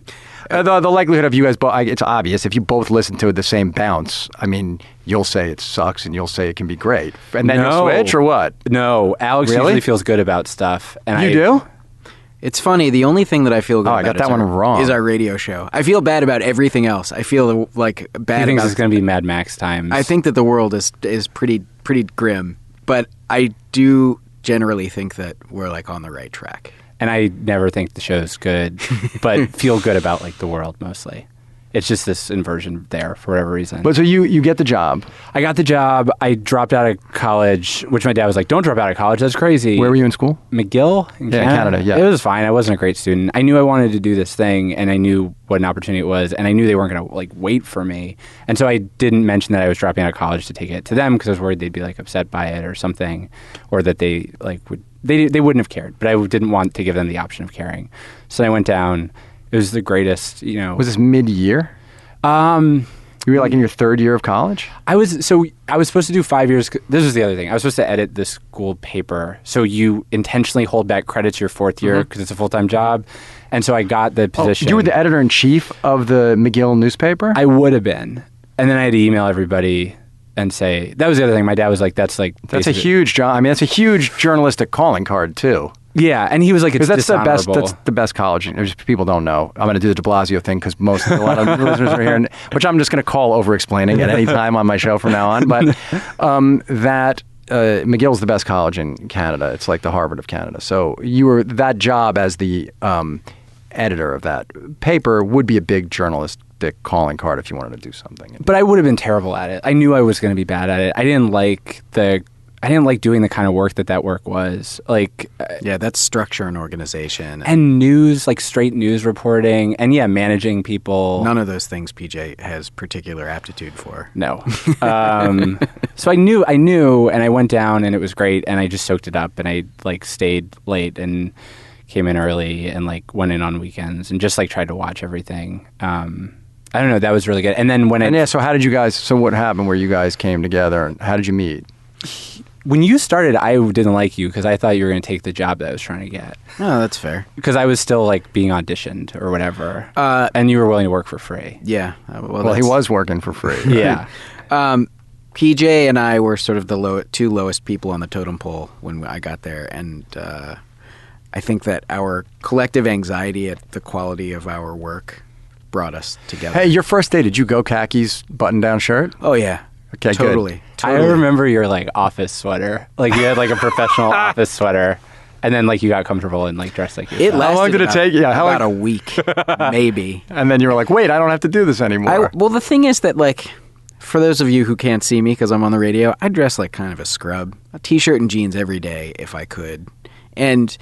The likelihood of you guys both, it's obvious. If you both listen to the same bounce, I mean, you'll say it sucks and you'll say it can be great. And then you'll switch, or what? No. Alex usually feels good about stuff. And you do? It's funny. The only thing that I feel good about is our radio show. I feel bad about everything else. I feel like bad. He thinks it's going to be Mad Max times. I think that the world is pretty grim, but I do generally think that we're like on the right track. And I never think the show's good, but feel good about like the world mostly. It's just this inversion there for whatever reason. But so you get the job. I got the job. I dropped out of college, which my dad was like, don't drop out of college. That's crazy. Where were you in school? McGill in Canada. Yeah. It was fine. I wasn't a great student. I knew I wanted to do this thing, and I knew what an opportunity it was, and I knew they weren't going to like wait for me. And so I didn't mention that I was dropping out of college to take it to them because I was worried they'd be like upset by it or something, or that they like would they wouldn't have cared. But I didn't want to give them the option of caring. So I went down. It was the greatest, you know. Was this mid-year? You were like in your third year of college? I was supposed to do 5 years. This is the other thing. I was supposed to edit the school paper. So you intentionally hold back credits your fourth year because it's a full-time job. And so I got the position. You were the editor-in-chief of the McGill newspaper? I would have been. And then I had to email everybody and say, that was the other thing. My dad was like, that's a huge job. I mean, that's a huge journalistic calling card, too. Yeah, and he was like, it's dishonorable. That's the best college. People don't know. I'm going to do the de Blasio thing because a lot of listeners are here, which I'm just going to call over-explaining at any time on my show from now on. But McGill's the best college in Canada. It's like the Harvard of Canada. So you were that job as the editor of that paper would be a big journalistic calling card if you wanted to do something. But I would have been terrible at it. I knew I was going to be bad at it. I didn't like doing the kind of work that work was. Like, yeah, that's structure and organization. And news, like straight news reporting. And yeah, managing people. None of those things PJ has particular aptitude for. No. So I knew, and I went down and it was great. And I just soaked it up and I like stayed late and came in early and like went in on weekends and just like tried to watch everything. I don't know. That was really good. And then so how did you guys, so what happened where you guys came together and how did you meet? When you started, I didn't like you because I thought you were going to take the job that I was trying to get. Oh, that's fair. Because I was still like being auditioned or whatever, and you were willing to work for free. Yeah. Well, he was working for free. Right? Yeah. PJ and I were sort of the two lowest people on the totem pole when I got there, and I think that our collective anxiety at the quality of our work brought us together. Hey, your first day, did you go khakis, button-down shirt? Oh yeah. Okay, totally. I remember your like office sweater. Like you had like a professional office sweater, and then like you got comfortable and like dressed like yourself. How long did it take? Yeah, about a week, maybe. And then you were like, "Wait, I don't have to do this anymore." Well, the thing is that like, for those of you who can't see me because I'm on the radio, I dress like kind of a scrub, a t-shirt and jeans every day if I could, and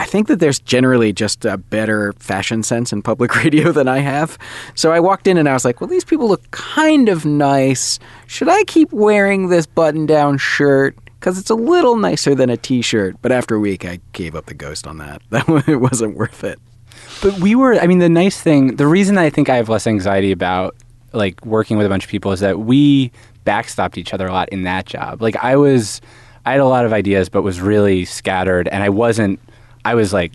I think that there's generally just a better fashion sense in public radio than I have. So I walked in and I was like, well, these people look kind of nice. Should I keep wearing this button-down shirt? Because it's a little nicer than a t-shirt. But after a week, I gave up the ghost on that. It wasn't worth it. But the nice thing, the reason I think I have less anxiety about like working with a bunch of people is that we backstopped each other a lot in that job. Like I had a lot of ideas, but was really scattered and I was like,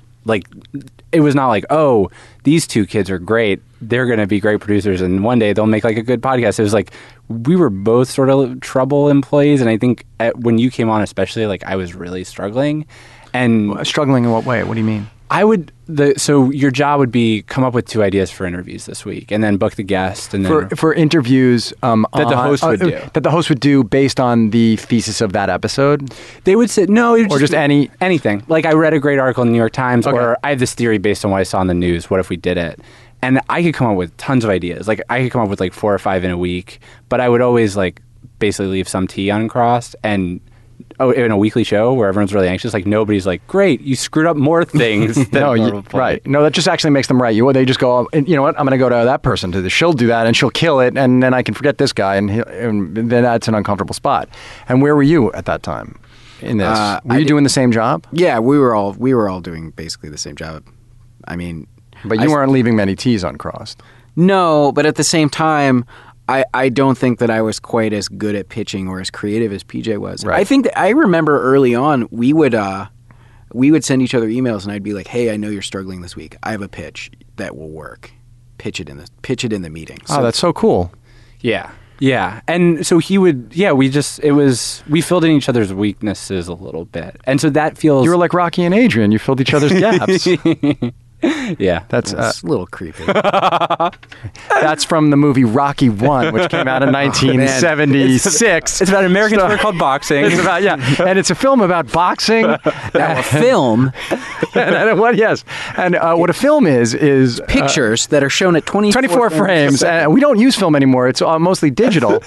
it was not like, oh, these two kids are great. They're going to be great producers. And one day they'll make like a good podcast. It was like, we were both sort of trouble employees. And I think when you came on, especially, like I was really struggling. And struggling in what way? What do you mean? So your job would be come up with two ideas for interviews this week and then book the guest. And then for interviews that the host would do. That the host would do based on the thesis of that episode? They would say, no. Or just anything. Like I read a great article in the New York Times or I have this theory based on what I saw in the news. What if we did it? And I could come up with tons of ideas. Like I could come up with like 4 or 5 in a week, but I would always like basically leave some T uncrossed and... Oh, in a weekly show where everyone's really anxious, like nobody's like, "Great, you screwed up more things." Than right? No, that just actually makes them right. They just go, oh, you know what? I'm going to go to that person. She'll do that, and she'll kill it, and then I can forget this guy, and then that's an uncomfortable spot. And where were you at that time? In this, were you doing the same job? Yeah, we were all doing basically the same job. I mean, but you weren't leaving many T's uncrossed. No, but at the same time. I don't think that I was quite as good at pitching or as creative as PJ was. Right. I think that I remember early on we would send each other emails and I'd be like, "Hey, I know you're struggling this week. I have a pitch that will work. Pitch it in the meeting." So, oh, that's so cool. Yeah. Yeah. And so he would, we filled in each other's weaknesses a little bit. And so that feels... You were like Rocky and Adrian. You filled each other's gaps. Yeah. That's a little creepy. That's from the movie Rocky I, which came out in 1976. It's about an American sport called boxing. It's about, and it's a film about boxing. A film? Yes. And what a film is... pictures that are shown at 24 frames. We don't use film anymore. It's mostly digital.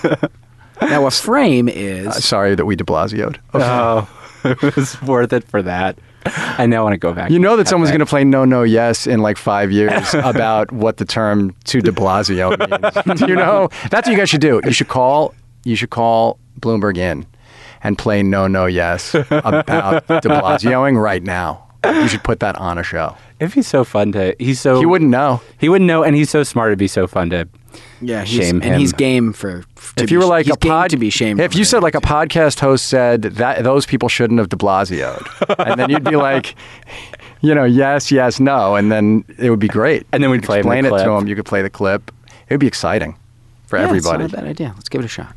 Now, a frame is... sorry that we de Blasio'd. Okay. Oh, it was worth it for that. I now want to go back. You know that someone's going to play No, No, Yes in like 5 years about what the term to de Blasio means. You know, that's what you guys should do. You should call Bloomberg in and play No, No, Yes about de Blasioing right now. You should put that on a show. It'd be so fun to... He wouldn't know. He wouldn't know, and he's so smart. It'd be so fun to... Yeah, shame him. And he's game for... If you were like a pod... to be shamed. If you said like a podcast host said that those people shouldn't have de Blasio'd. And then you'd be like, yes, yes, no. And then it would be great. And then we'd explain it to him. You could play the clip. It would be exciting for everybody. That's not a bad idea. Let's give it a shot.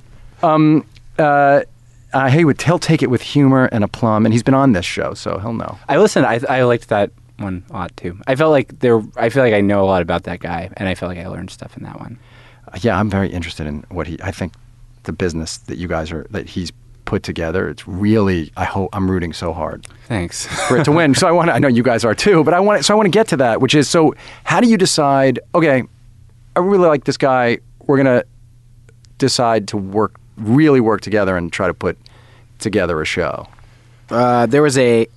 He'll take it with humor and aplomb. And he's been on this show, so he'll know. I listened. I liked that one a lot, too. I feel like I know a lot about that guy. And I feel like I learned stuff in that one. Yeah, I'm very interested in what I think the business that he's put together, it's really, I'm rooting so hard. Thanks. For it to win. So I know you guys are too, but I want to get to that, which is, so how do you decide, okay, I really like this guy, we're going to decide to really work together and try to put together a show? The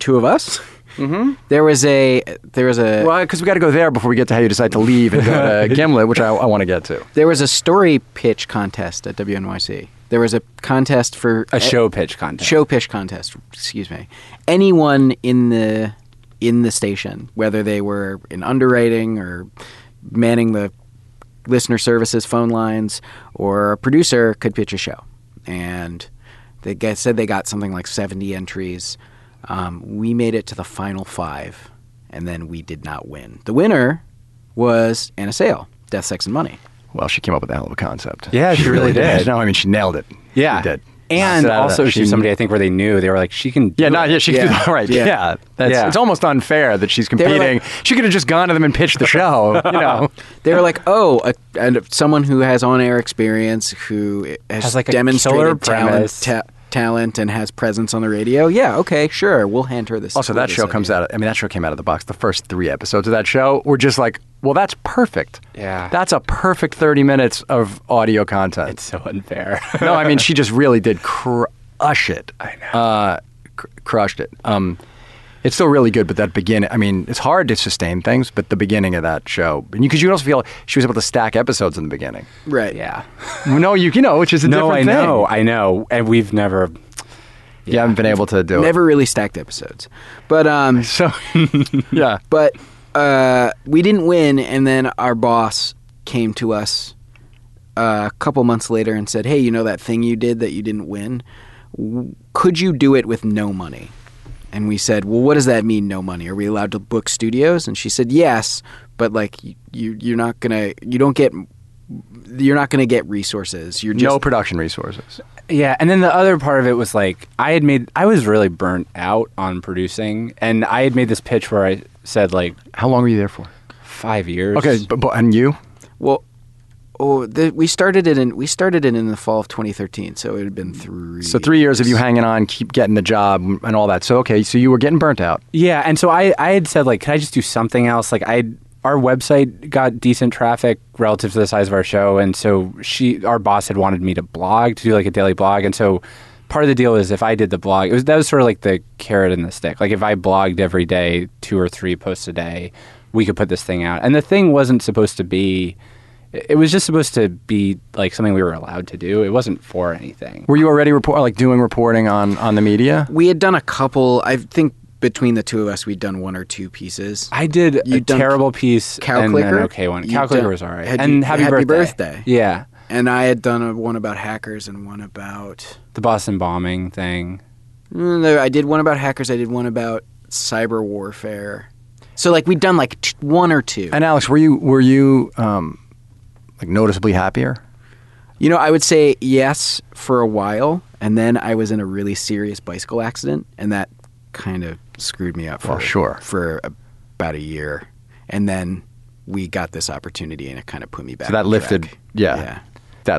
two of us? Mm-hmm. There was a... Well, because we got to go there before we get to how you decide to leave and go to Gimlet, which I want to get to. There was a story pitch contest at WNYC. There was a contest for... A show pitch contest. Show pitch contest, excuse me. Anyone in the station, whether they were in underwriting or manning the listener services phone lines or a producer, could pitch a show. And they said they got something like 70 entries... we made it to the final 5, and then we did not win. The winner was Anna Sale, Death, Sex, and Money. Well, she came up with a hell of a concept. Yeah, she really did. No, I mean, she nailed it. Yeah. She did. And also she's somebody, I think, where they were like, she can do she can do that. Right. Yeah. That's, yeah. It's almost unfair that she's competing. Like, she could have just gone to them and pitched the show. They were like, someone who has on-air experience, who has like demonstrated talent and has presence on the radio. Yeah, okay, sure. We'll hand her this. Also, that show that show came out of the box. The first 3 episodes of that show were just like, well, that's perfect. Yeah. That's a perfect 30 minutes of audio content. It's so unfair. No, I mean, she just really did crush it. I know. Crushed it. It's still really good, but that beginning, I mean, it's hard to sustain things, but the beginning of that show, because you can also feel she was able to stack episodes in the beginning. Right. Yeah. No, which is a different thing. No, I know. And we've never... Yeah. You haven't been able to do it. Never really stacked episodes. But, yeah. But we didn't win, and then our boss came to us a couple months later and said, hey, you know that thing you did that you didn't win? Could you do it with no money? And we said, well, what does that mean, no money? Are we allowed to book studios? And she said, yes, but like you're not going to get resources. You're just no production resources. Yeah. And then the other part of it was like, I was really burnt out on producing, and I had made this pitch where I said, like, how long were you there for? 5 years. Okay. But and you? Well, we started it in the fall of 2013, so it had been 3. So 3 years of you hanging on, keep getting the job and all that. So okay, so you were getting burnt out. Yeah, and so I had said, like, could I just do something else? Like, our website got decent traffic relative to the size of our show, and so our boss had wanted me to blog, to do like a daily blog, and so part of the deal is if I did the blog, that was sort of like the carrot and the stick. Like, if I blogged every day, 2 or 3 posts a day, we could put this thing out. And the thing wasn't supposed to be... It was just supposed to be like something we were allowed to do. It wasn't for anything. Were you already doing reporting on the media? We had done a couple. I think between the two of us, we'd done 1 or 2 pieces. I did a terrible piece. Cow and Clicker? An okay one. Cow Clicker was all right. And happy birthday. Yeah. And I had done one about hackers and one about... The Boston bombing thing. No, I did one about hackers. I did one about cyber warfare. So like we'd done like 1 or 2. And Alex, were you like noticeably happier? You know, I would say yes for a while, and then I was in a really serious bicycle accident, and that kind of screwed me up for about a year. And then we got this opportunity, and it kind of put me back. So that lifted, that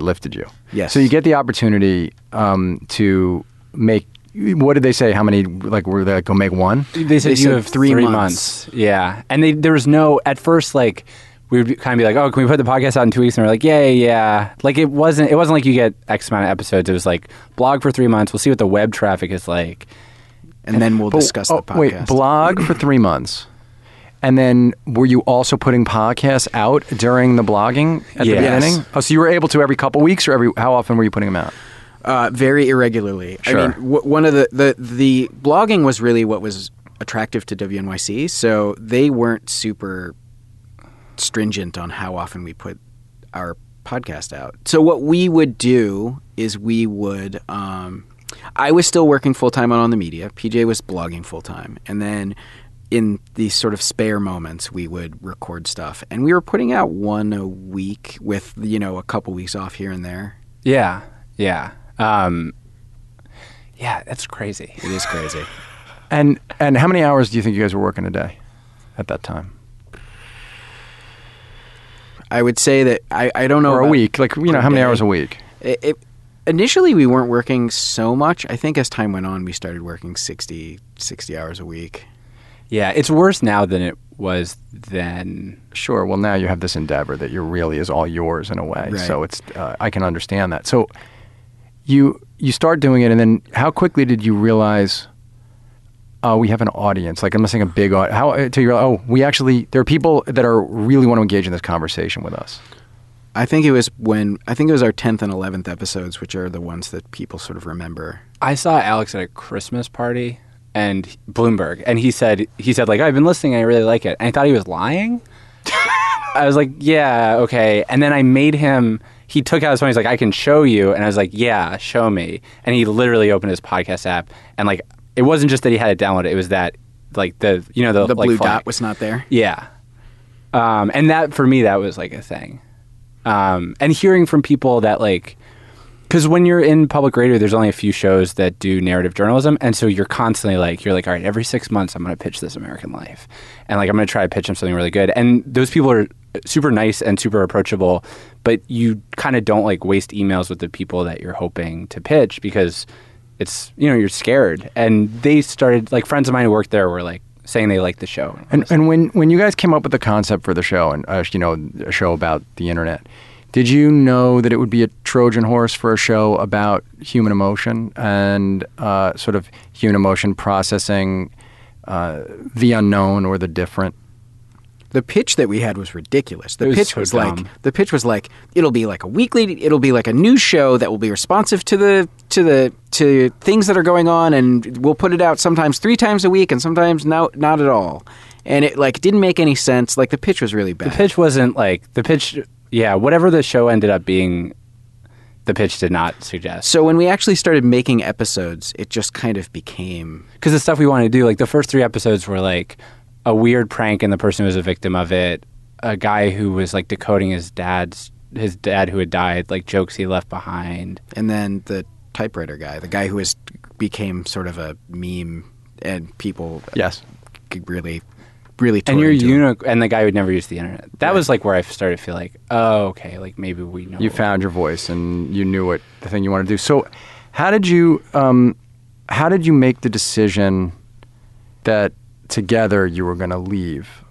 lifted you. Yes. So you get the opportunity to make. What did they say? How many? Like, were they like, go make one? They said you have three months. Yeah, and there was no at first like. We would kind of be like, oh, can we put the podcast out in 2 weeks? And we're like, yeah. Like, it wasn't like you get X amount of episodes. It was like, blog for 3 months. We'll see what the web traffic is like. And then we'll discuss the podcast. Wait, blog for 3 months. And then were you also putting podcasts out during the blogging at the beginning? Oh, so you were able to every couple weeks or how often were you putting them out? Very irregularly. Sure. I mean, one of the blogging was really what was attractive to WNYC. So they weren't super stringent on how often we put our podcast out. So what we would do is we would I was still working full-time on the Media. PJ was blogging full-time. And then in these sort of spare moments, we would record stuff. And we were putting out one a week with, you know, a couple weeks off here and there. Yeah. Yeah. Yeah, that's crazy. It is crazy. And how many hours do you think you guys were working a day at that time? I would say that I don't know. Or a week. Like, you know, how many hours a week? Initially, we weren't working so much. I think as time went on, we started working 60 hours a week. Yeah, it's worse now than it was then. Sure. Well, now you have this endeavor that you really is all yours in a way. Right. So it's I can understand that. So you start doing it, and then how quickly did you realize, oh, we have an audience? Like, I'm missing a big audience. How until you're like, oh, we actually, there are people that are really want to engage in this conversation with us. I think it was our 10th and 11th episodes, which are the ones that people sort of remember. I saw Alex at a Christmas party and Bloomberg, and he said like, oh, I've been listening, I really like it. And I thought he was lying. I was like, yeah, okay. And then I made him. He took out his phone. He's like, I can show you. And I was like, yeah, show me. And he literally opened his podcast app and like. It wasn't just that he had it downloaded. It was that, like, the like, blue dot was not there. Yeah. And that, for me, that was, like, a thing. And hearing from people that, like, because when you're in public radio, there's only a few shows that do narrative journalism. And so you're constantly, like, you're like, all right, every 6 months I'm going to pitch This American Life. And, like, I'm going to try to pitch them something really good. And those people are super nice and super approachable. But you kind of don't, like, waste emails with the people that you're hoping to pitch because it's, you know, you're scared. And they started, like, friends of mine who worked there were, like, saying they liked the show. And when you guys came up with the concept for the show, and, you know, a show about the internet, did you know that it would be a Trojan horse for a show about human emotion and sort of human emotion processing the unknown or the different? The pitch that we had was ridiculous. The pitch was like, it'll be like a weekly, it'll be like a news show that will be responsive to things that are going on, and we'll put it out sometimes 3 times a week and sometimes not at all. And it like didn't make any sense. Like, the pitch was really bad. Whatever the show ended up being, the pitch did not suggest. So when we actually started making episodes, it just kind of became, because the stuff we wanted to do, like the first 3 episodes were like a weird prank and the person who was a victim of it, a guy who was like decoding his dad who had died, like jokes he left behind. And then the typewriter guy, the guy who became sort of a meme, and people really, really tore into him. And the guy who'd never used the internet. That was like where I started to feel like, oh, okay, like maybe we know. You found your voice and you knew what the thing you wanted to do. So how did you make the decision that together you were going to leave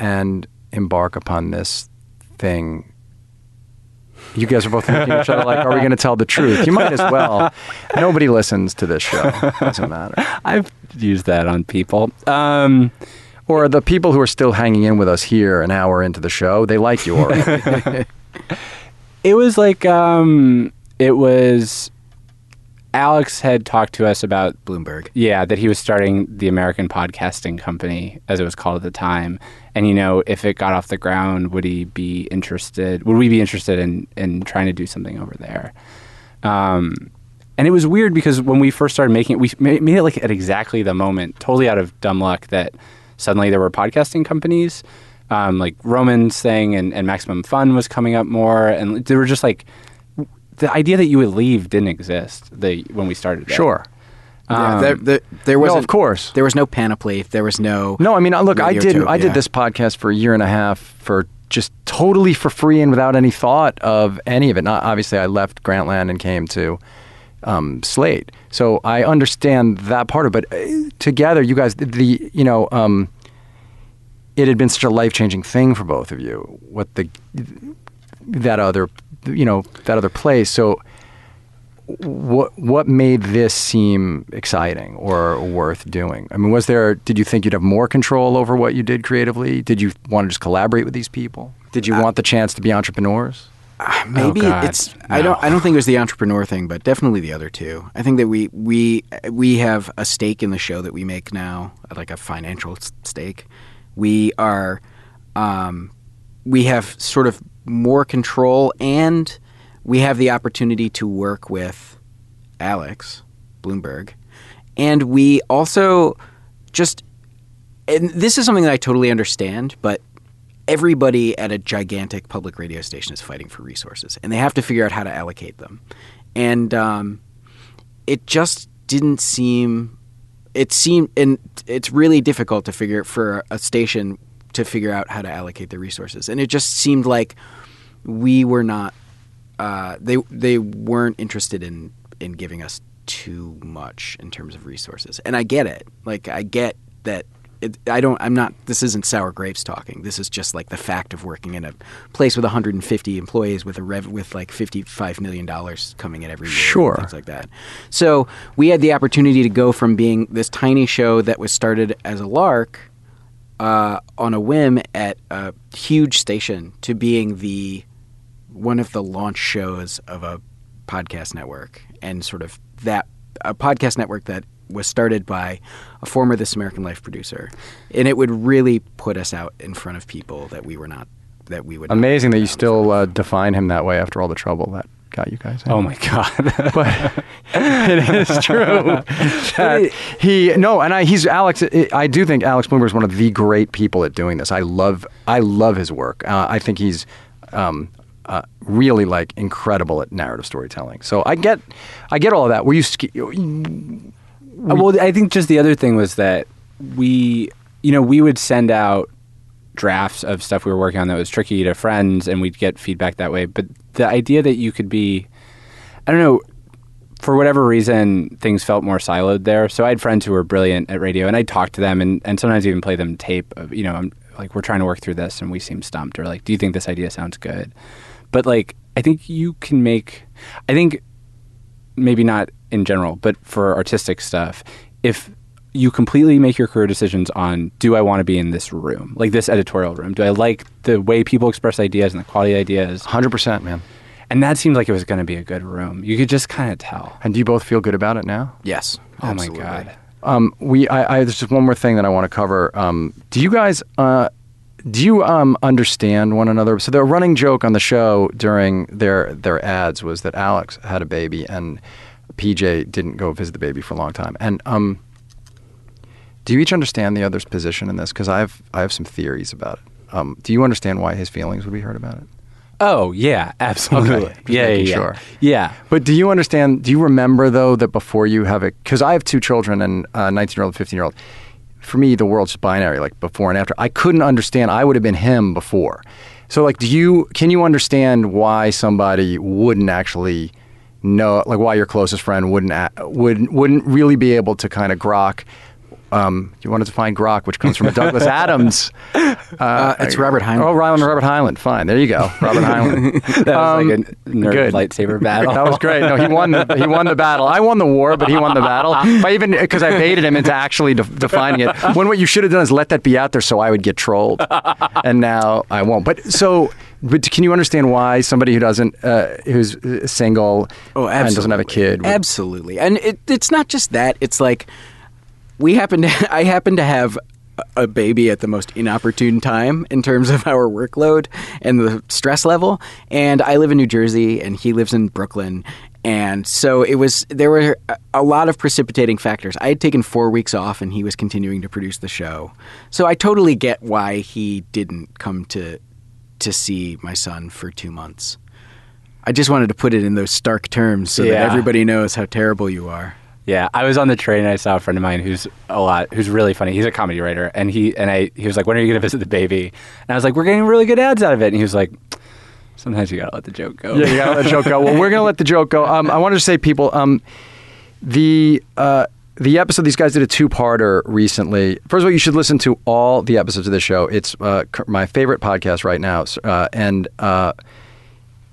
and embark upon this thing? You guys are both looking at each other like, are we going to tell the truth? You might as well. Nobody listens to this show. Doesn't matter. I've used that on people. Or the people who are still hanging in with us here an hour into the show, they like you already. It was like, Alex had talked to us about Bloomberg. Yeah, that he was starting the American Podcasting Company, as it was called at the time. And, you know, if it got off the ground, would we be interested in trying to do something over there? And it was weird because when we first started making it, we made it like at exactly the moment, totally out of dumb luck, that suddenly there were podcasting companies, like Roman's thing and Maximum Fun was coming up more. And they were just like, the idea that you would leave didn't exist when we started that. Sure. Yeah, there was no, of course. There was no panoply. There was no. No, I mean, look, I did this podcast for a year and a half for just totally for free and without any thought of any of it. Not, obviously, I left Grantland and came to Slate, so I understand that part of it. But together, you guys, it had been such a life-changing thing for both of you. What that other place. So. What made this seem exciting or worth doing? I mean, did you think you'd have more control over what you did creatively? Did you want to just collaborate with these people? Did you want the chance to be entrepreneurs? I don't think it was the entrepreneur thing, but definitely the other two. I think that we have a stake in the show that we make now, like a financial stake. We are, we have sort of more control, and we have the opportunity to work with Alex Bloomberg. And we also and this is something that I totally understand, but everybody at a gigantic public radio station is fighting for resources, and they have to figure out how to allocate them. And it just didn't seem – and it's really difficult to for a station to figure out how to allocate their resources. And it just seemed like we were not – they weren't interested in giving us too much in terms of resources. And I get it. Like, I get that this isn't sour grapes talking. This is just like the fact of working in a place with 150 employees with like $55 million coming in every year. Sure. Things like that. So we had the opportunity to go from being this tiny show that was started as a lark on a whim at a huge station to being one of the launch shows of a podcast network, and sort of a podcast network that was started by a former This American Life producer. And it would really put us out in front of people Amazing that you still define him that way after all the trouble that got you guys in. Oh my God. But it is true that I do think Alex Bloomberg is one of the great people at doing this. I love his work. I think he's, really like incredible at narrative storytelling. So I get all of that. Well, I think just the other thing was that we would send out drafts of stuff we were working on that was tricky to friends, and we'd get feedback that way. But the idea that you could be, I don't know, for whatever reason, things felt more siloed there. So I had friends who were brilliant at radio, and I'd talk to them and sometimes even play them tape of, like, we're trying to work through this and we seem stumped, or like, do you think this idea sounds good? But like, I think you can make, I think maybe not in general, but for artistic stuff, if you completely make your career decisions on, do I want to be in this room, like this editorial room? Do I like the way people express ideas and the quality of ideas? 100%, man. And that seemed like it was going to be a good room. You could just kind of tell. And do you both feel good about it now? Yes. Oh, absolutely. My God. There's just one more thing that I want to cover. Do you guys, understand one another? So the running joke on the show during their ads was that Alex had a baby and PJ didn't go visit the baby for a long time. And, do you each understand the other's position in this? Cause I have some theories about it. Do you understand why his feelings would be hurt about it? Oh, yeah, absolutely. Okay. Yeah. Sure. Yeah. But do you remember, though, that before you have it, because I have two children, and a 19-year-old, 15-year-old, for me, the world's binary, like before and after. I couldn't understand. I would have been him before. So, like, can you understand why somebody wouldn't actually know, like, why your closest friend wouldn't really be able to kind of grok? You wanted to find grok, which comes from a Douglas Adams. It's Robert Heinlein. Oh, Robert Heinlein. Fine. There you go. Robert Heinlein. That was like a nerd lightsaber battle. That was great. No, he won the battle. I won the war, but he won the battle. Because I baited him into actually defining it. When what you should have done is let that be out there so I would get trolled. And now I won't. But can you understand why somebody who's single and doesn't have a kid? Absolutely. And it's not just that. It's like... I happen to have a baby at the most inopportune time in terms of our workload and the stress level. And I live in New Jersey and he lives in Brooklyn. And so there were a lot of precipitating factors. I had taken 4 weeks off and he was continuing to produce the show. So I totally get why he didn't come to see my son for 2 months. I just wanted to put it in those stark terms so that everybody knows how terrible you are. Yeah, I was on the train and I saw a friend of mine who's really funny. He's a comedy writer, and he was like, "When are you going to visit the baby?" And I was like, "We're getting really good ads out of it." And he was like, "Sometimes you got to let the joke go." Yeah, you got to let the joke go. Well, we're going to let the joke go. I wanted to say, people, the episode, these guys did a two-parter recently. First of all, you should listen to all the episodes of this show. It's my favorite podcast right now, and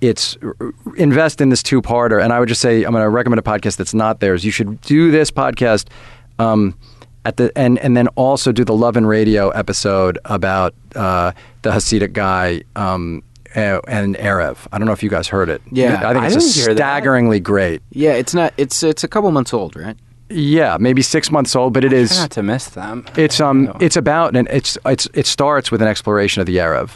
it's invest in this two-parter. And I would just say, I'm going to recommend a podcast that's not theirs. You should do this podcast at the end, and then also do the Love and Radio episode about the Hasidic guy and Erev. I don't know if you guys heard it. Yeah, I think it's staggeringly great. Yeah, it's not. It's a couple months old, right? Yeah, maybe 6 months old, but it is. I try not to miss them. It's about, and it starts with an exploration of the Erev,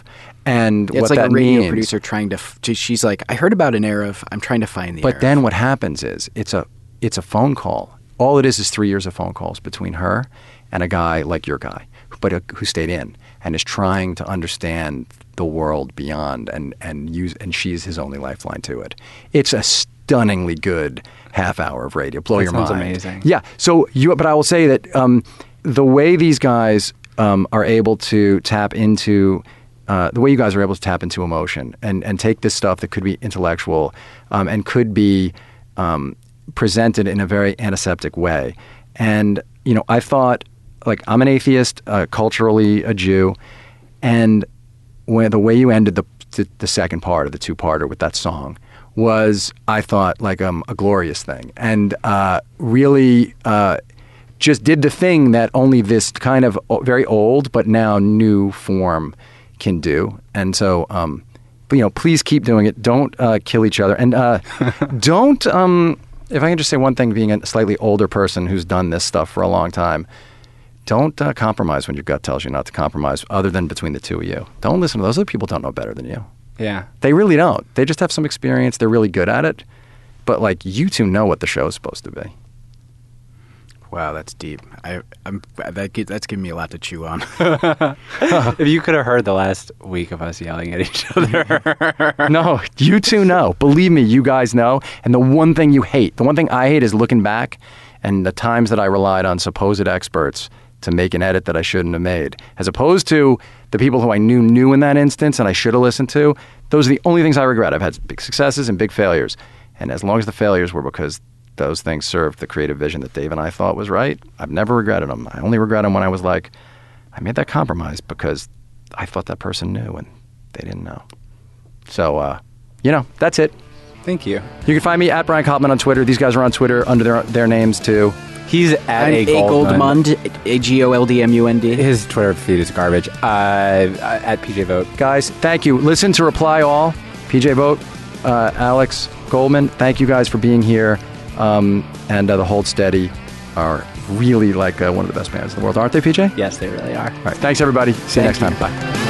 and it's what like that means. It's like a radio producer trying to. She's like, I heard about an Erev. I'm trying to find the. But Erev. Then what happens is it's a phone call. All it is 3 years of phone calls between her and a guy like your guy, but who stayed in and is trying to understand the world beyond, and she's his only lifeline to it. It's a stunningly good half hour of radio. Blow your mind. Sounds amazing. Yeah. So but I will say that the way these guys are able to tap into, the way you guys are able to tap into emotion and take this stuff that could be intellectual and could be presented in a very antiseptic way. And, you know, I thought, like, I'm an atheist, culturally a Jew, and when the way you ended the second part of the two-parter with that song was, I thought, like, a glorious thing, and really just did the thing that only this kind of very old but now new form can do. And so, you know, please keep doing it. Don't kill each other, and don't. If I can just say one thing, being a slightly older person who's done this stuff for a long time, don't compromise when your gut tells you not to compromise. Other than between the two of you, don't listen to those other people. Don't know better than you. Yeah. They really don't. They just have some experience. They're really good at it. But, like, you two know what the show is supposed to be. Wow, that's deep. That's giving me a lot to chew on. If you could have heard the last week of us yelling at each other. No, you two know. Believe me, you guys know. And the one thing I hate is looking back and the times that I relied on supposed experts to make an edit that I shouldn't have made, as opposed to the people who I knew in that instance and I should have listened to. Those are the only things I regret. I've had big successes and big failures, and as long as the failures were because those things served the creative vision that Dave and I thought was right, I've never regretted them. I only regret them when I was like, I made that compromise because I thought that person knew and they didn't know. So, you know, that's it. Thank you. You can find me at Brian Koppelman on Twitter. These guys are on Twitter under their names too. He's at A Goldmund, AGOLDMUND. His Twitter feed is garbage. At PJ Vogt. Guys, thank you. Listen to Reply All. PJ Vogt, Alex Goldman. Thank you guys for being here. And The Hold Steady are really, like, one of the best bands in the world, aren't they, PJ? Yes, they really are. All right. Thanks, everybody. See you next time. Bye.